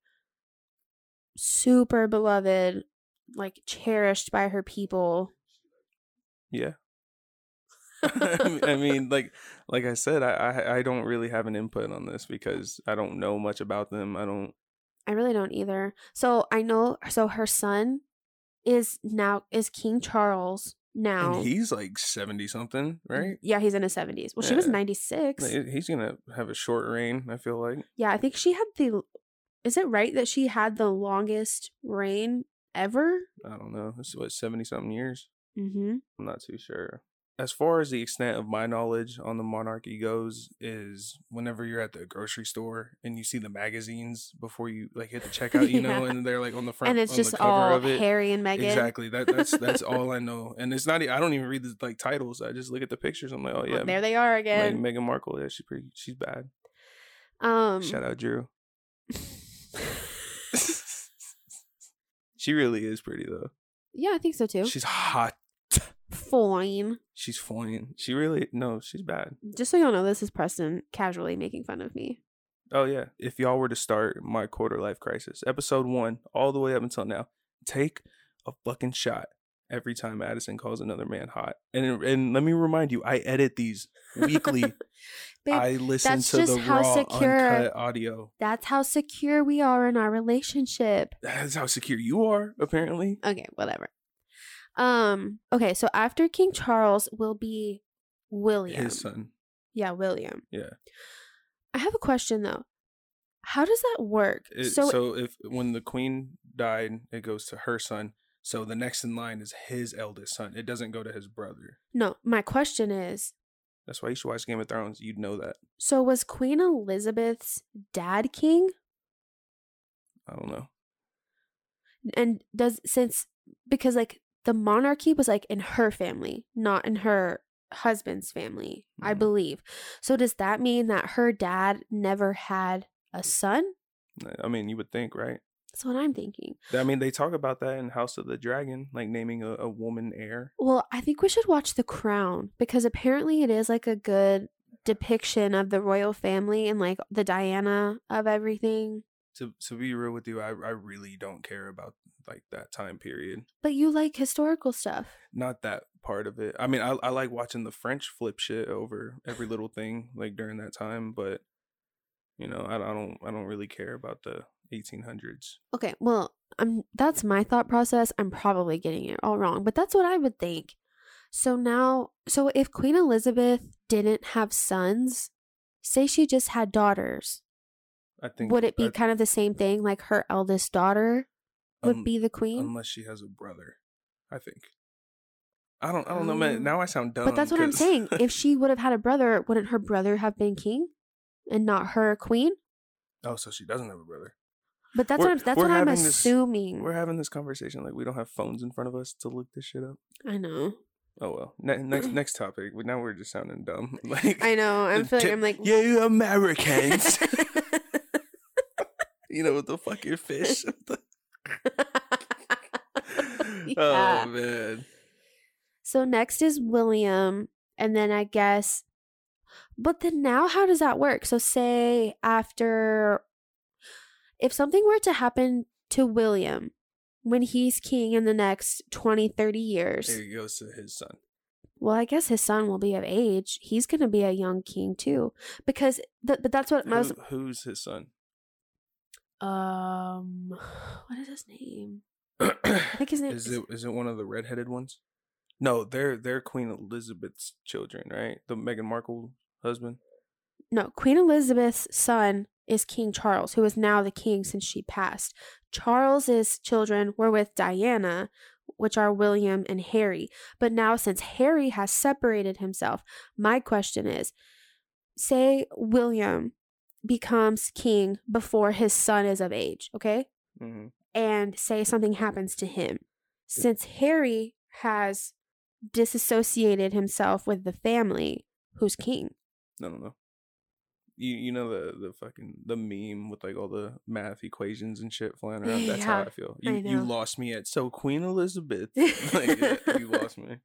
super beloved, like cherished by her people. Yeah. I mean, like I said, I don't really have an input on this because I don't know much about them. I really don't either. So I know. So her son is King Charles now. And he's like 70 something, right? Yeah, he's in his 70s. Well, she was 96. He's gonna have a short reign, I feel like. Yeah, I think she had Is it right that she had the longest reign ever? I don't know. It's what, 70 something years. Mm-hmm. I'm not too sure. As far as the extent of my knowledge on the monarchy goes is whenever you're at the grocery store and you see the magazines before you like hit the checkout, you know, and they're like on the front. And it's just all Harry and Meghan. Exactly. That's all I know. And it's not, I don't even read the like titles. I just look at the pictures. I'm like, oh yeah. Well, there they are again. Like, Meghan Markle. Yeah, she's bad. Shout out Drew. She really is pretty though. Yeah, I think so too. She's hot. Fine. She's fine. She really... No, she's bad. Just so y'all know, this is Preston casually making fun of me. Oh, yeah. If y'all were to start My Quarter Life Crisis, episode 1, all the way up until now, take a fucking shot every time Addison calls another man hot. And let me remind you, I edit these weekly. Babe, I listen to the raw, uncut audio. That's how secure we are in our relationship. That's how secure you are, apparently. Okay, whatever. Okay, so after King Charles will be William. His son. Yeah, William. Yeah. I have a question though. How does that work? So if when the queen died, it goes to her son. So the next in line is his eldest son. It doesn't go to his brother. No, my question is. That's why you should watch Game of Thrones. You'd know that. So was Queen Elizabeth's dad king? I don't know. And because like the monarchy was like in her family, not in her husband's family, I believe. So does that mean that her dad never had a son? I mean, you would think, right? That's what I'm thinking. I mean, they talk about that in House of the Dragon, like naming a woman heir. Well, I think we should watch The Crown because apparently it is like a good depiction of the royal family and like the Diana of everything. To be real with you, I really don't care about like that time period. But you like historical stuff. Not that part of it. I mean, I like watching the French flip shit over every little thing like during that time. But you know, I don't really care about the 1800s. Okay, well, that's my thought process. I'm probably getting it all wrong, but that's what I would think. So if Queen Elizabeth didn't have sons, say she just had daughters. I think would it be kind of the same thing? Like her eldest daughter would be the queen, unless she has a brother. I think. I don't know, man. Now I sound dumb. But that's what I'm saying. If she would have had a brother, wouldn't her brother have been king, and not her queen? Oh, so she doesn't have a brother. But that's what I'm assuming. We're having this conversation like we don't have phones in front of us to look this shit up. I know. Oh well. Next topic. Now we're just sounding dumb. Like I know. I'm like you Americans. You know, with the fucking fish. Yeah. Oh, man. So next is William. And then I guess. But then now, how does that work? So say after. If something were to happen to William, when he's king in the next 20, 30 years. There he goes to his son. Well, I guess his son will be of age. He's going to be a young king too, because but that's what most. Who's his son? What is his name? I think his name is it one of the redheaded ones? No, they're Queen Elizabeth's children, right? The Meghan Markle husband. No, Queen Elizabeth's son is King Charles, who is now the king since she passed. Charles's children were with Diana, which are William and Harry. But now, since Harry has separated himself, my question is, say William becomes king before his son is of age, okay? Mm-hmm. And say something happens to him. Since Harry has disassociated himself with the family, who's king? No. You know the fucking the meme with like all the math equations and shit flying around? That's how I feel. You lost me at so Queen Elizabeth. Like, you lost me.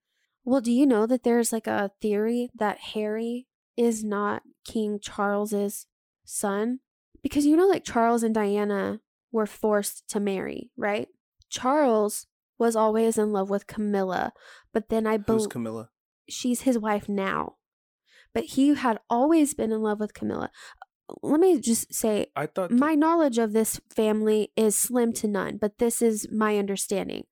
Well, do you know that there's like a theory that Harry is not King Charles's son? Because you know like Charles and Diana were forced to marry, right? Charles was always in love with Camilla, but then Who's Camilla? She's his wife now. But he had always been in love with Camilla. Let me just say, I thought my knowledge of this family is slim to none, but this is my understanding.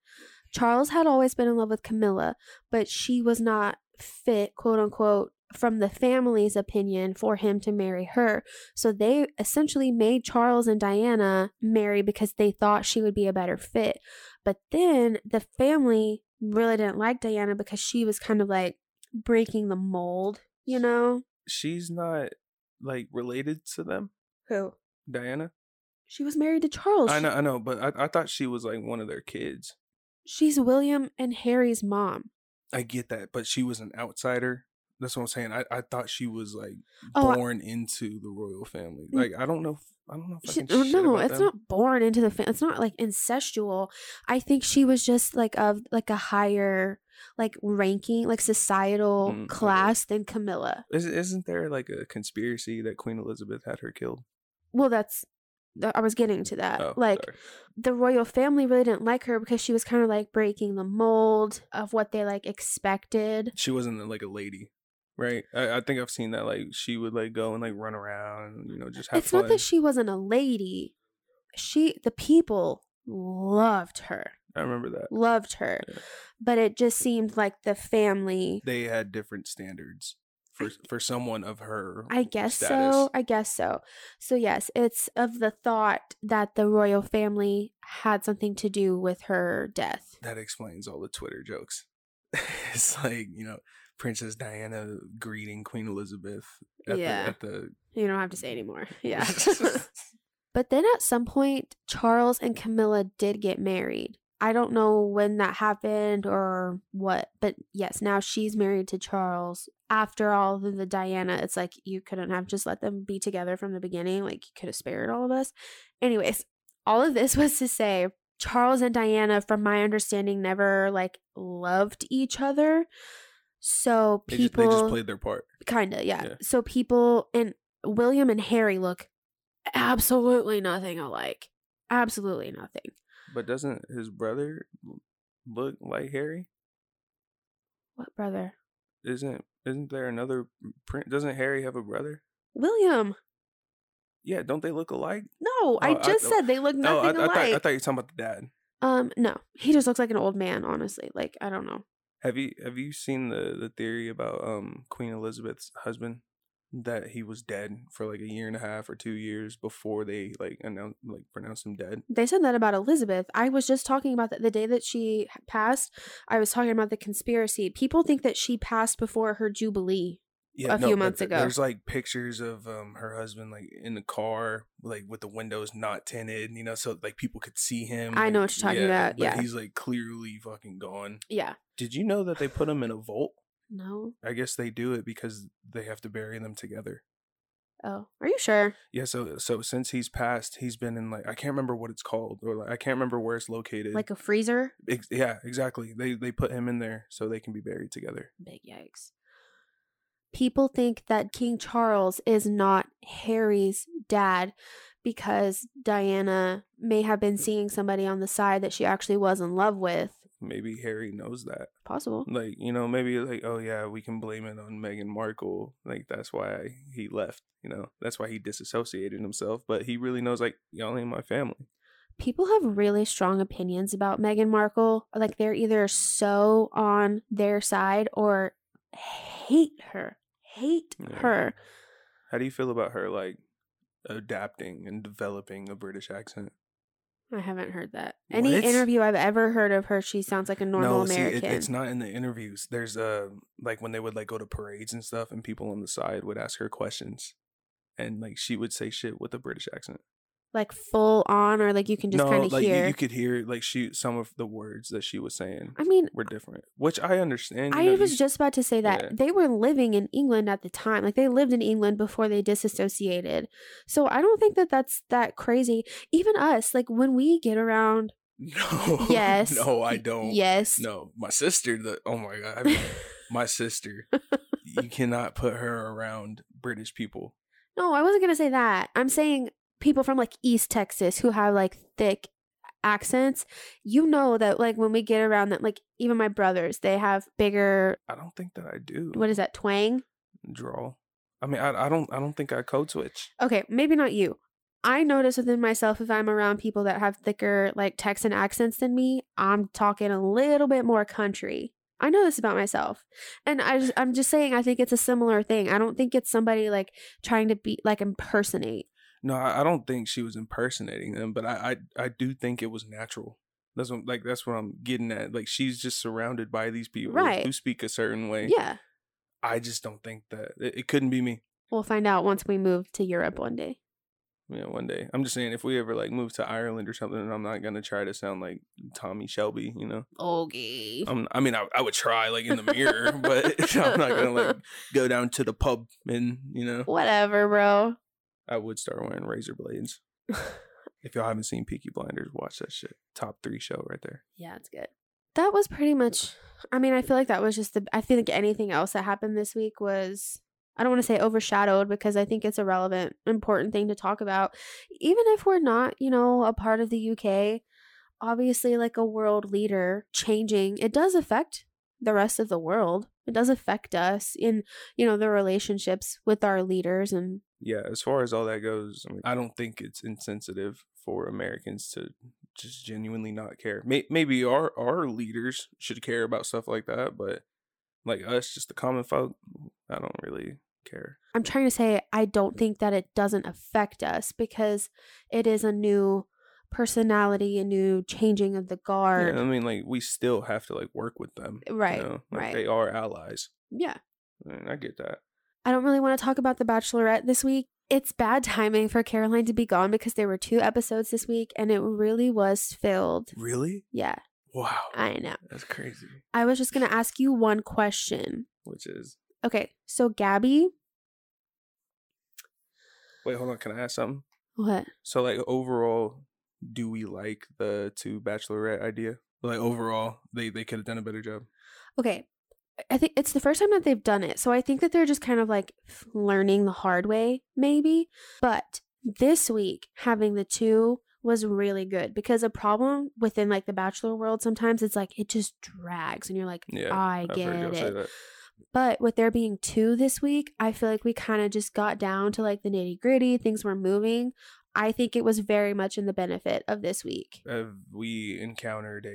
Charles had always been in love with Camilla, but she was not fit, quote unquote, from the family's opinion for him to marry her. So they essentially made Charles and Diana marry because they thought she would be a better fit. But then the family really didn't like Diana because she was kind of like breaking the mold. You know? She's not, like, related to them. Who? Diana. She was married to Charles. I know, but I thought she was, like, one of their kids. She's William and Harry's mom. I get that, but she was an outsider. That's what I'm saying. I thought she was, like, born into the royal family. Like, I don't know if I can shit about them. No, it's not born into the family. It's not, like, incestual. I think she was just, like, of, like, a higher... like ranking, like societal class than Camilla. Isn't there like a conspiracy that Queen Elizabeth had her killed? Well, I was getting to that. The royal family really didn't like her because she was kind of like breaking the mold of what they like expected. She wasn't like a lady, right? I think I've seen that. Like she would like go and like run around, and, you know, just have fun. It's not that she wasn't a lady. The people loved her. I remember that. Loved her. Yeah. But it just seemed like the family... They had different standards for someone of her status. I guess so. So yes, it's of the thought that the royal family had something to do with her death. That explains all the Twitter jokes. It's like, you know, Princess Diana greeting Queen Elizabeth at the... You don't have to say anymore. Yeah. But then at some point, Charles and Camilla did get married. I don't know when that happened or what, but yes, now she's married to Charles. After all of the Diana, it's like you couldn't have just let them be together from the beginning. Like you could have spared all of us. Anyways, all of this was to say Charles and Diana, from my understanding, never like loved each other. So people... They just played their part. Kinda, yeah. So people... And William and Harry look absolutely nothing alike. Absolutely nothing. But doesn't his brother look like Harry? What brother? Isn't there another prince? Doesn't Harry have a brother? William. Yeah, don't they look alike? No, I said they look nothing alike. I thought you were talking about the dad. No, he just looks like an old man, honestly. Like, I don't know. Have you seen the theory about Queen Elizabeth's husband? That he was dead for like a year and a half or 2 years before they like pronounced him dead. They said that about Elizabeth. I was just talking about that the day that she passed. I was talking about the conspiracy. People think that she passed before her jubilee few months ago. There's like pictures of her husband like in the car, like with the windows not tinted, you know, so like people could see him. I know what you're talking about. But he's like clearly fucking gone. Yeah. Did you know that they put him in a vault? No. I guess they do it because they have to bury them together. Oh, are you sure? Yeah, so since he's passed, he's been in like, I can't remember what it's called or like, I can't remember where it's located. Like a freezer? Yeah, exactly. They put him in there so they can be buried together. Big yikes. people think that King Charles is not Harry's dad because Diana may have been seeing somebody on the side that she actually was in love with. Maybe Harry knows that. Possible. Like, you know, maybe like, oh yeah, we can blame it on Meghan Markle. Like, that's why he left, you know. That's why he disassociated himself. But he really knows, like, y'all ain't my family. People have really strong opinions about Meghan Markle. Like, they're either so on their side or hate her. Hate her. How do you feel about her, like, adapting and developing a British accent? I haven't heard that. Any interview I've ever heard of her, she sounds like a normal American. See, it's not in the interviews. There's, like, when they would, like, go to parades and stuff and people on the side would ask her questions. And, like, she would say shit with a British accent. Like, full on, or like you can just kind of like hear? No, like you could hear, like, some of the words that she was saying, I mean, were different, which I understand. I was just about to say that. Yeah. They were living in England at the time. Like, they lived in England before they disassociated. So I don't think that that's that crazy. Even us, like, when we get around. No. Yes. No, I don't. Yes. No. My sister, oh my God. I mean, my sister. You cannot put her around British people. No, I wasn't going to say that. I'm saying people from like East Texas who have like thick accents, you know, that like when we get around that, like even my brothers, they have bigger. I don't think that I do. What is that, twang? Drawl. I mean, I don't think I code switch. Okay, maybe not you. I notice within myself, if I'm around people that have thicker like Texan accents than me, I'm talking a little bit more country. I know this about myself. And I'm just saying, I think it's a similar thing. I don't think it's somebody like trying to be like impersonate. No, I don't think she was impersonating them, but I do think it was natural. That's what I'm getting at. Like, she's just surrounded by these people who speak a certain way. Yeah. I just don't think that it couldn't be me. We'll find out once we move to Europe one day. Yeah, one day. I'm just saying, if we ever like move to Ireland or something, I'm not gonna try to sound like Tommy Shelby, you know. Okay. I would try like in the mirror, but I'm not gonna like go down to the pub and you know. Whatever, bro. I would start wearing razor blades. If y'all haven't seen Peaky Blinders, watch that shit. Top 3 show right there. Yeah, it's good. That was pretty much, I mean, I feel like that was just I feel like anything else that happened this week was, I don't want to say overshadowed, because I think it's a relevant, important thing to talk about. Even if we're not, you know, a part of the UK, obviously like a world leader changing, it does affect the rest of the world. It does affect us in, you know, the relationships with our leaders. And yeah, as far as all that goes, I mean, I don't think it's insensitive for Americans to just genuinely not care. Maybe our leaders should care about stuff like that, but like us, just the common folk, I don't really care. I'm trying to say I don't think that it doesn't affect us, because it is a new personality, a new changing of the guard. Yeah, I mean, like, we still have to like work with them, right? You know? Like, right, they are allies. Yeah, I mean, I get that. I don't really want to talk about The Bachelorette this week. It's bad timing for Caroline to be gone, because there were 2 episodes this week and it really was filled. Really? Yeah. Wow. I know. That's crazy. I was just going to ask you one question. Which is? Okay. So Gabby. Wait, hold on. Can I ask something? What? So like overall, do we like the 2 Bachelorette idea? Like overall, they could have done a better job. Okay. I think it's the first time that they've done it. So I think that they're just kind of like learning the hard way, maybe. But this week, having the 2 was really good, because a problem within like the Bachelor world, sometimes it's like it just drags and you're like, yeah, I get it. But with there being 2 this week, I feel like we kind of just got down to like the nitty gritty. Things were moving. I think it was very much in the benefit of this week. We encountered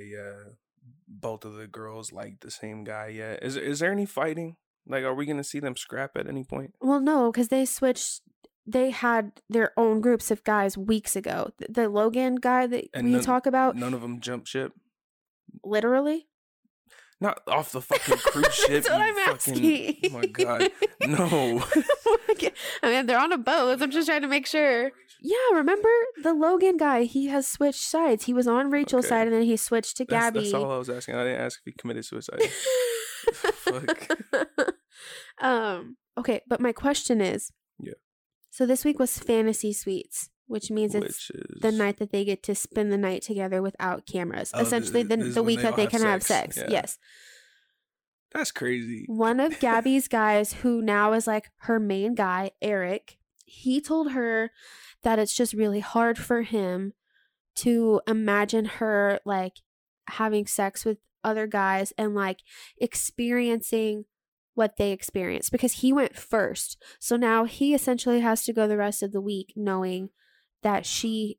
both of the girls like the same guy yet? Is there any fighting? Like, are we going to see them scrap at any point? Well, no, because they switched. They had their own groups of guys weeks ago. The Logan guy that we talk about. None of them jump ship? Literally? Not off the fucking cruise ship. That's what I'm asking. Oh my God. No. I mean, they're on a boat. I'm just trying to make sure. Yeah, remember the Logan guy? He has switched sides. He was on Rachel's side and then he switched to Gabby. That's all I was asking. I didn't ask if he committed suicide. Fuck. Okay, but my question is. Yeah. So this week was Fantasy Suites, which means it's the night that they get to spend the night together without cameras. Essentially, the week that they can have sex. Yeah. Yes. That's crazy. One of Gabby's guys, who now is like her main guy, Eric, he told her that it's just really hard for him to imagine her like having sex with other guys and like experiencing what they experienced, because he went first. So now he essentially has to go the rest of the week knowing that she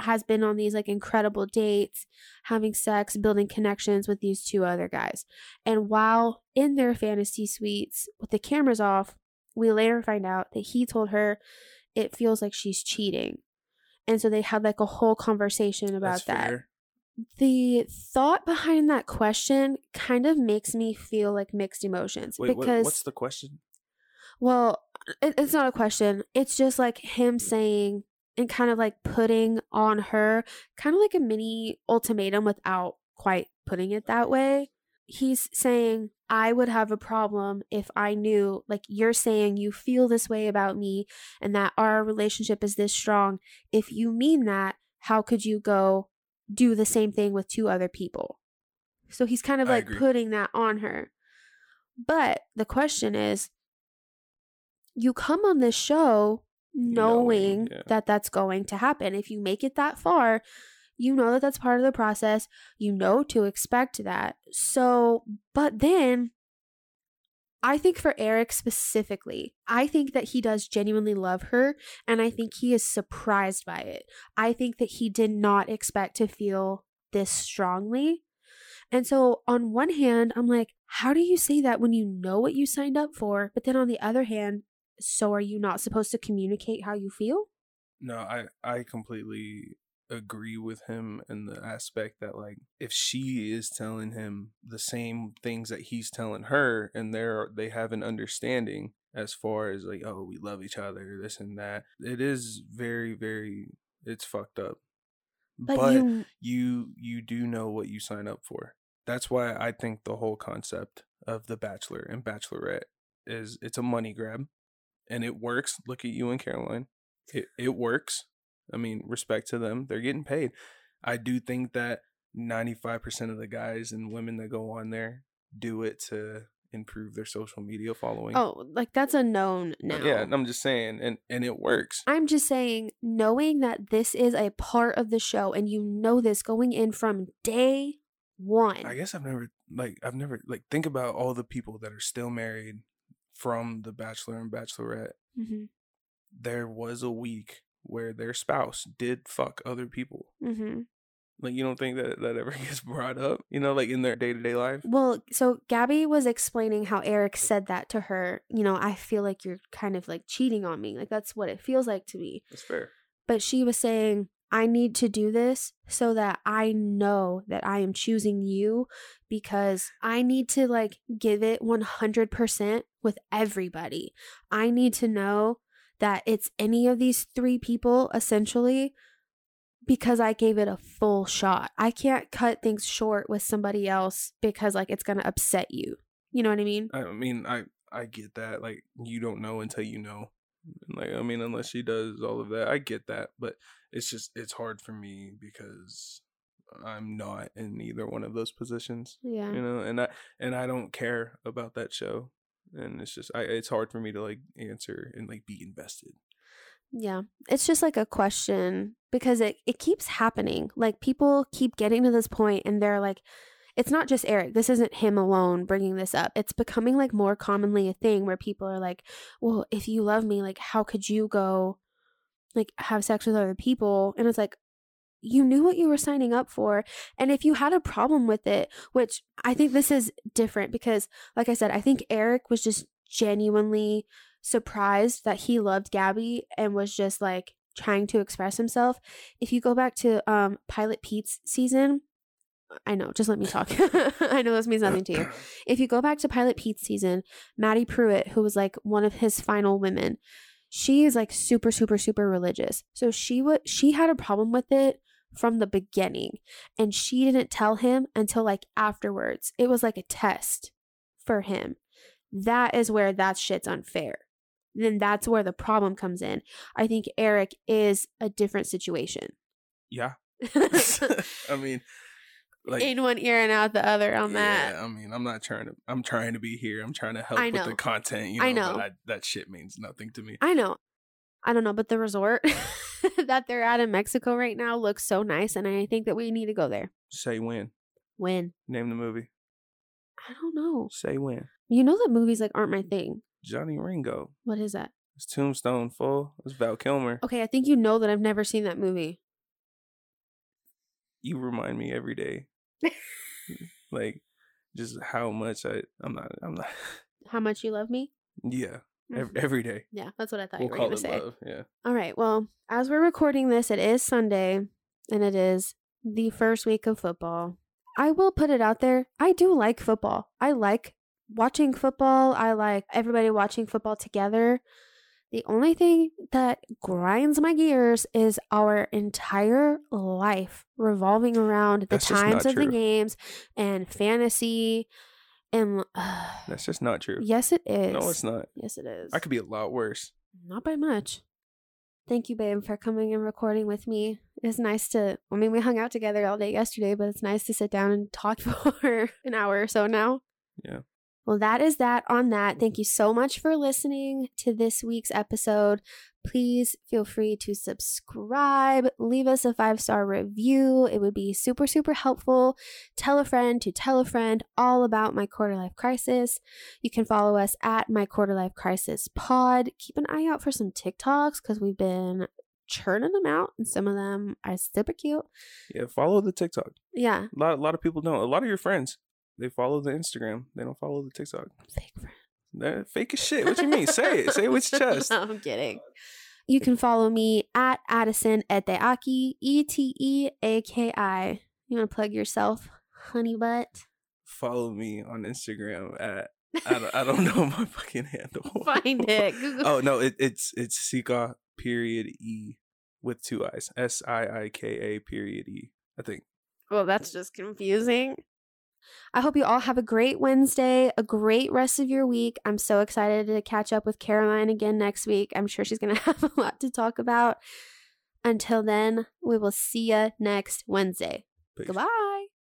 has been on these like incredible dates, having sex, building connections with these two other guys. And while in their fantasy suites with the cameras off, we later find out that he told her it feels like she's cheating. And so they had like a whole conversation about that. Fair. The thought behind that question kind of makes me feel like mixed emotions. Wait, because what's the question? Well, it's not a question. It's just like him saying and kind of like putting on her kind of like a mini ultimatum without quite putting it that way. He's saying, I would have a problem if I knew, like, you're saying you feel this way about me and that our relationship is this strong. If you mean that, how could you go do the same thing with two other people? So he's kind of like putting that on her. But the question is, you come on this show knowing that that's going to happen. If you make it that far, you know that that's part of the process. You know to expect that. So, but then I think for Eric specifically, I think that he does genuinely love her. And I think he is surprised by it. I think that he did not expect to feel this strongly. And so on one hand, I'm like, how do you say that when you know what you signed up for? But then on the other hand, so are you not supposed to communicate how you feel? No, I completely agree with him in the aspect that, like, if she is telling him the same things that he's telling her and they have an understanding as far as like, oh, we love each other, this and that, it is very, very, it's fucked up. But you do know what you sign up for. That's why I think the whole concept of The Bachelor and Bachelorette is, it's a money grab. And it works. Look at you and Caroline. It works. I mean, respect to them. They're getting paid. I do think that 95% of the guys and women that go on there do it to improve their social media following. Oh, like that's a known now. Yeah, and I'm just saying, and it works. I'm just saying, knowing that this is a part of the show and you know this going in from day one. I guess I've never think about all the people that are still married from The Bachelor and Bachelorette. Mm-hmm. There was a week where their spouse did fuck other people. Mm-hmm. Like, you don't think that ever gets brought up, you know, like in their day-to-day life? Well, so Gabby was explaining how Eric said that to her. You know, I feel like you're kind of like cheating on me. Like, that's what it feels like to me. That's fair. But she was saying, I need to do this so that I know that I am choosing you, because I need to like give it 100% with everybody. I need to know that it's any of these three people essentially, because I gave it a full shot. I can't cut things short with somebody else because like it's going to upset you. You know what I mean? I get that. Like, you don't know until you know. Like, I mean, unless she does all of that, I get that. But it's just, it's hard for me because I'm not in either one of those positions. Yeah. You know, and I don't care about that show. And it's just, it's hard for me to like answer and like be invested. Yeah. It's just like a question because it keeps happening. Like, people keep getting to this point and they're like, it's not just Eric. This isn't him alone bringing this up. It's becoming like more commonly a thing where people are like, well, if you love me, like, how could you go like have sex with other people? And it's like, you knew what you were signing up for. And if you had a problem with it, which I think this is different because, like I said, I think Eric was just genuinely surprised that he loved Gabby and was just like trying to express himself. If you go back to Pilot Pete's season, I know, just let me talk. I know this means nothing to you. If you go back to Pilot Pete's season, Maddie Pruitt, who was like one of his final women, she is like super, super, super religious. So she had a problem with it from the beginning, and she didn't tell him until like afterwards. It was like a test for him. That is where that shit's unfair. Then that's where the problem comes in. I think Eric is a different situation. Yeah. I mean, like in one ear and out the other on that. Yeah, I mean, I'm trying to be here. I'm trying to help with the content. You know, I know. But that shit means nothing to me. I know. I don't know, but the resort that they're at in Mexico right now looks so nice, and I think that we need to go there. Say when. When? Name the movie. I don't know. Say when. You know that movies aren't my thing. Johnny Ringo. What is that? It's Tombstone Full. It's Val Kilmer. Okay, I think you know that I've never seen that movie. You remind me every day. Just how much I'm not. How much you love me? Yeah. Every day. Yeah, that's what I thought you were going to say. Love, yeah. All right. Well, as we're recording this, it is Sunday, and it is the first week of football. I will put it out there. I do like football. I like watching football. I like everybody watching football together. The only thing that grinds my gears is our entire life revolving around the times of the games and fantasy. And that's just not true. Yes, it is. No, it's not. Yes, it is. I could be a lot worse. Not by much. Thank you, babe, for coming and recording with me. It's nice to, we hung out together all day yesterday, but it's nice to sit down and talk for an hour or so now. Yeah. Well, that is that on that. Thank you so much for listening to this week's episode. Please feel free to subscribe. Leave us a 5-star review. It would be super, super helpful. Tell a friend to tell a friend all about My Quarter Life Crisis. You can follow us at My Quarter Life Crisis Pod. Keep an eye out for some TikToks because we've been churning them out, and some of them are super cute. Yeah, follow the TikTok. Yeah. A lot of people don't. A lot of your friends. They follow the Instagram. They don't follow the TikTok. Fake friend. They're fake as shit. What you mean? Say it. Say it with your chest. No, I'm kidding. You can follow me at Addison Eteaki. Eteaki. You want to plug yourself, honey butt? Follow me on Instagram at I don't know my fucking handle. Find it. Google. Oh no, it's Sika period E with 2 eyes. Siika period E. I think. Well, that's just confusing. I hope you all have a great Wednesday, a great rest of your week. I'm so excited to catch up with Caroline again next week. I'm sure she's going to have a lot to talk about. Until then, we will see you next Wednesday. Peace. Goodbye.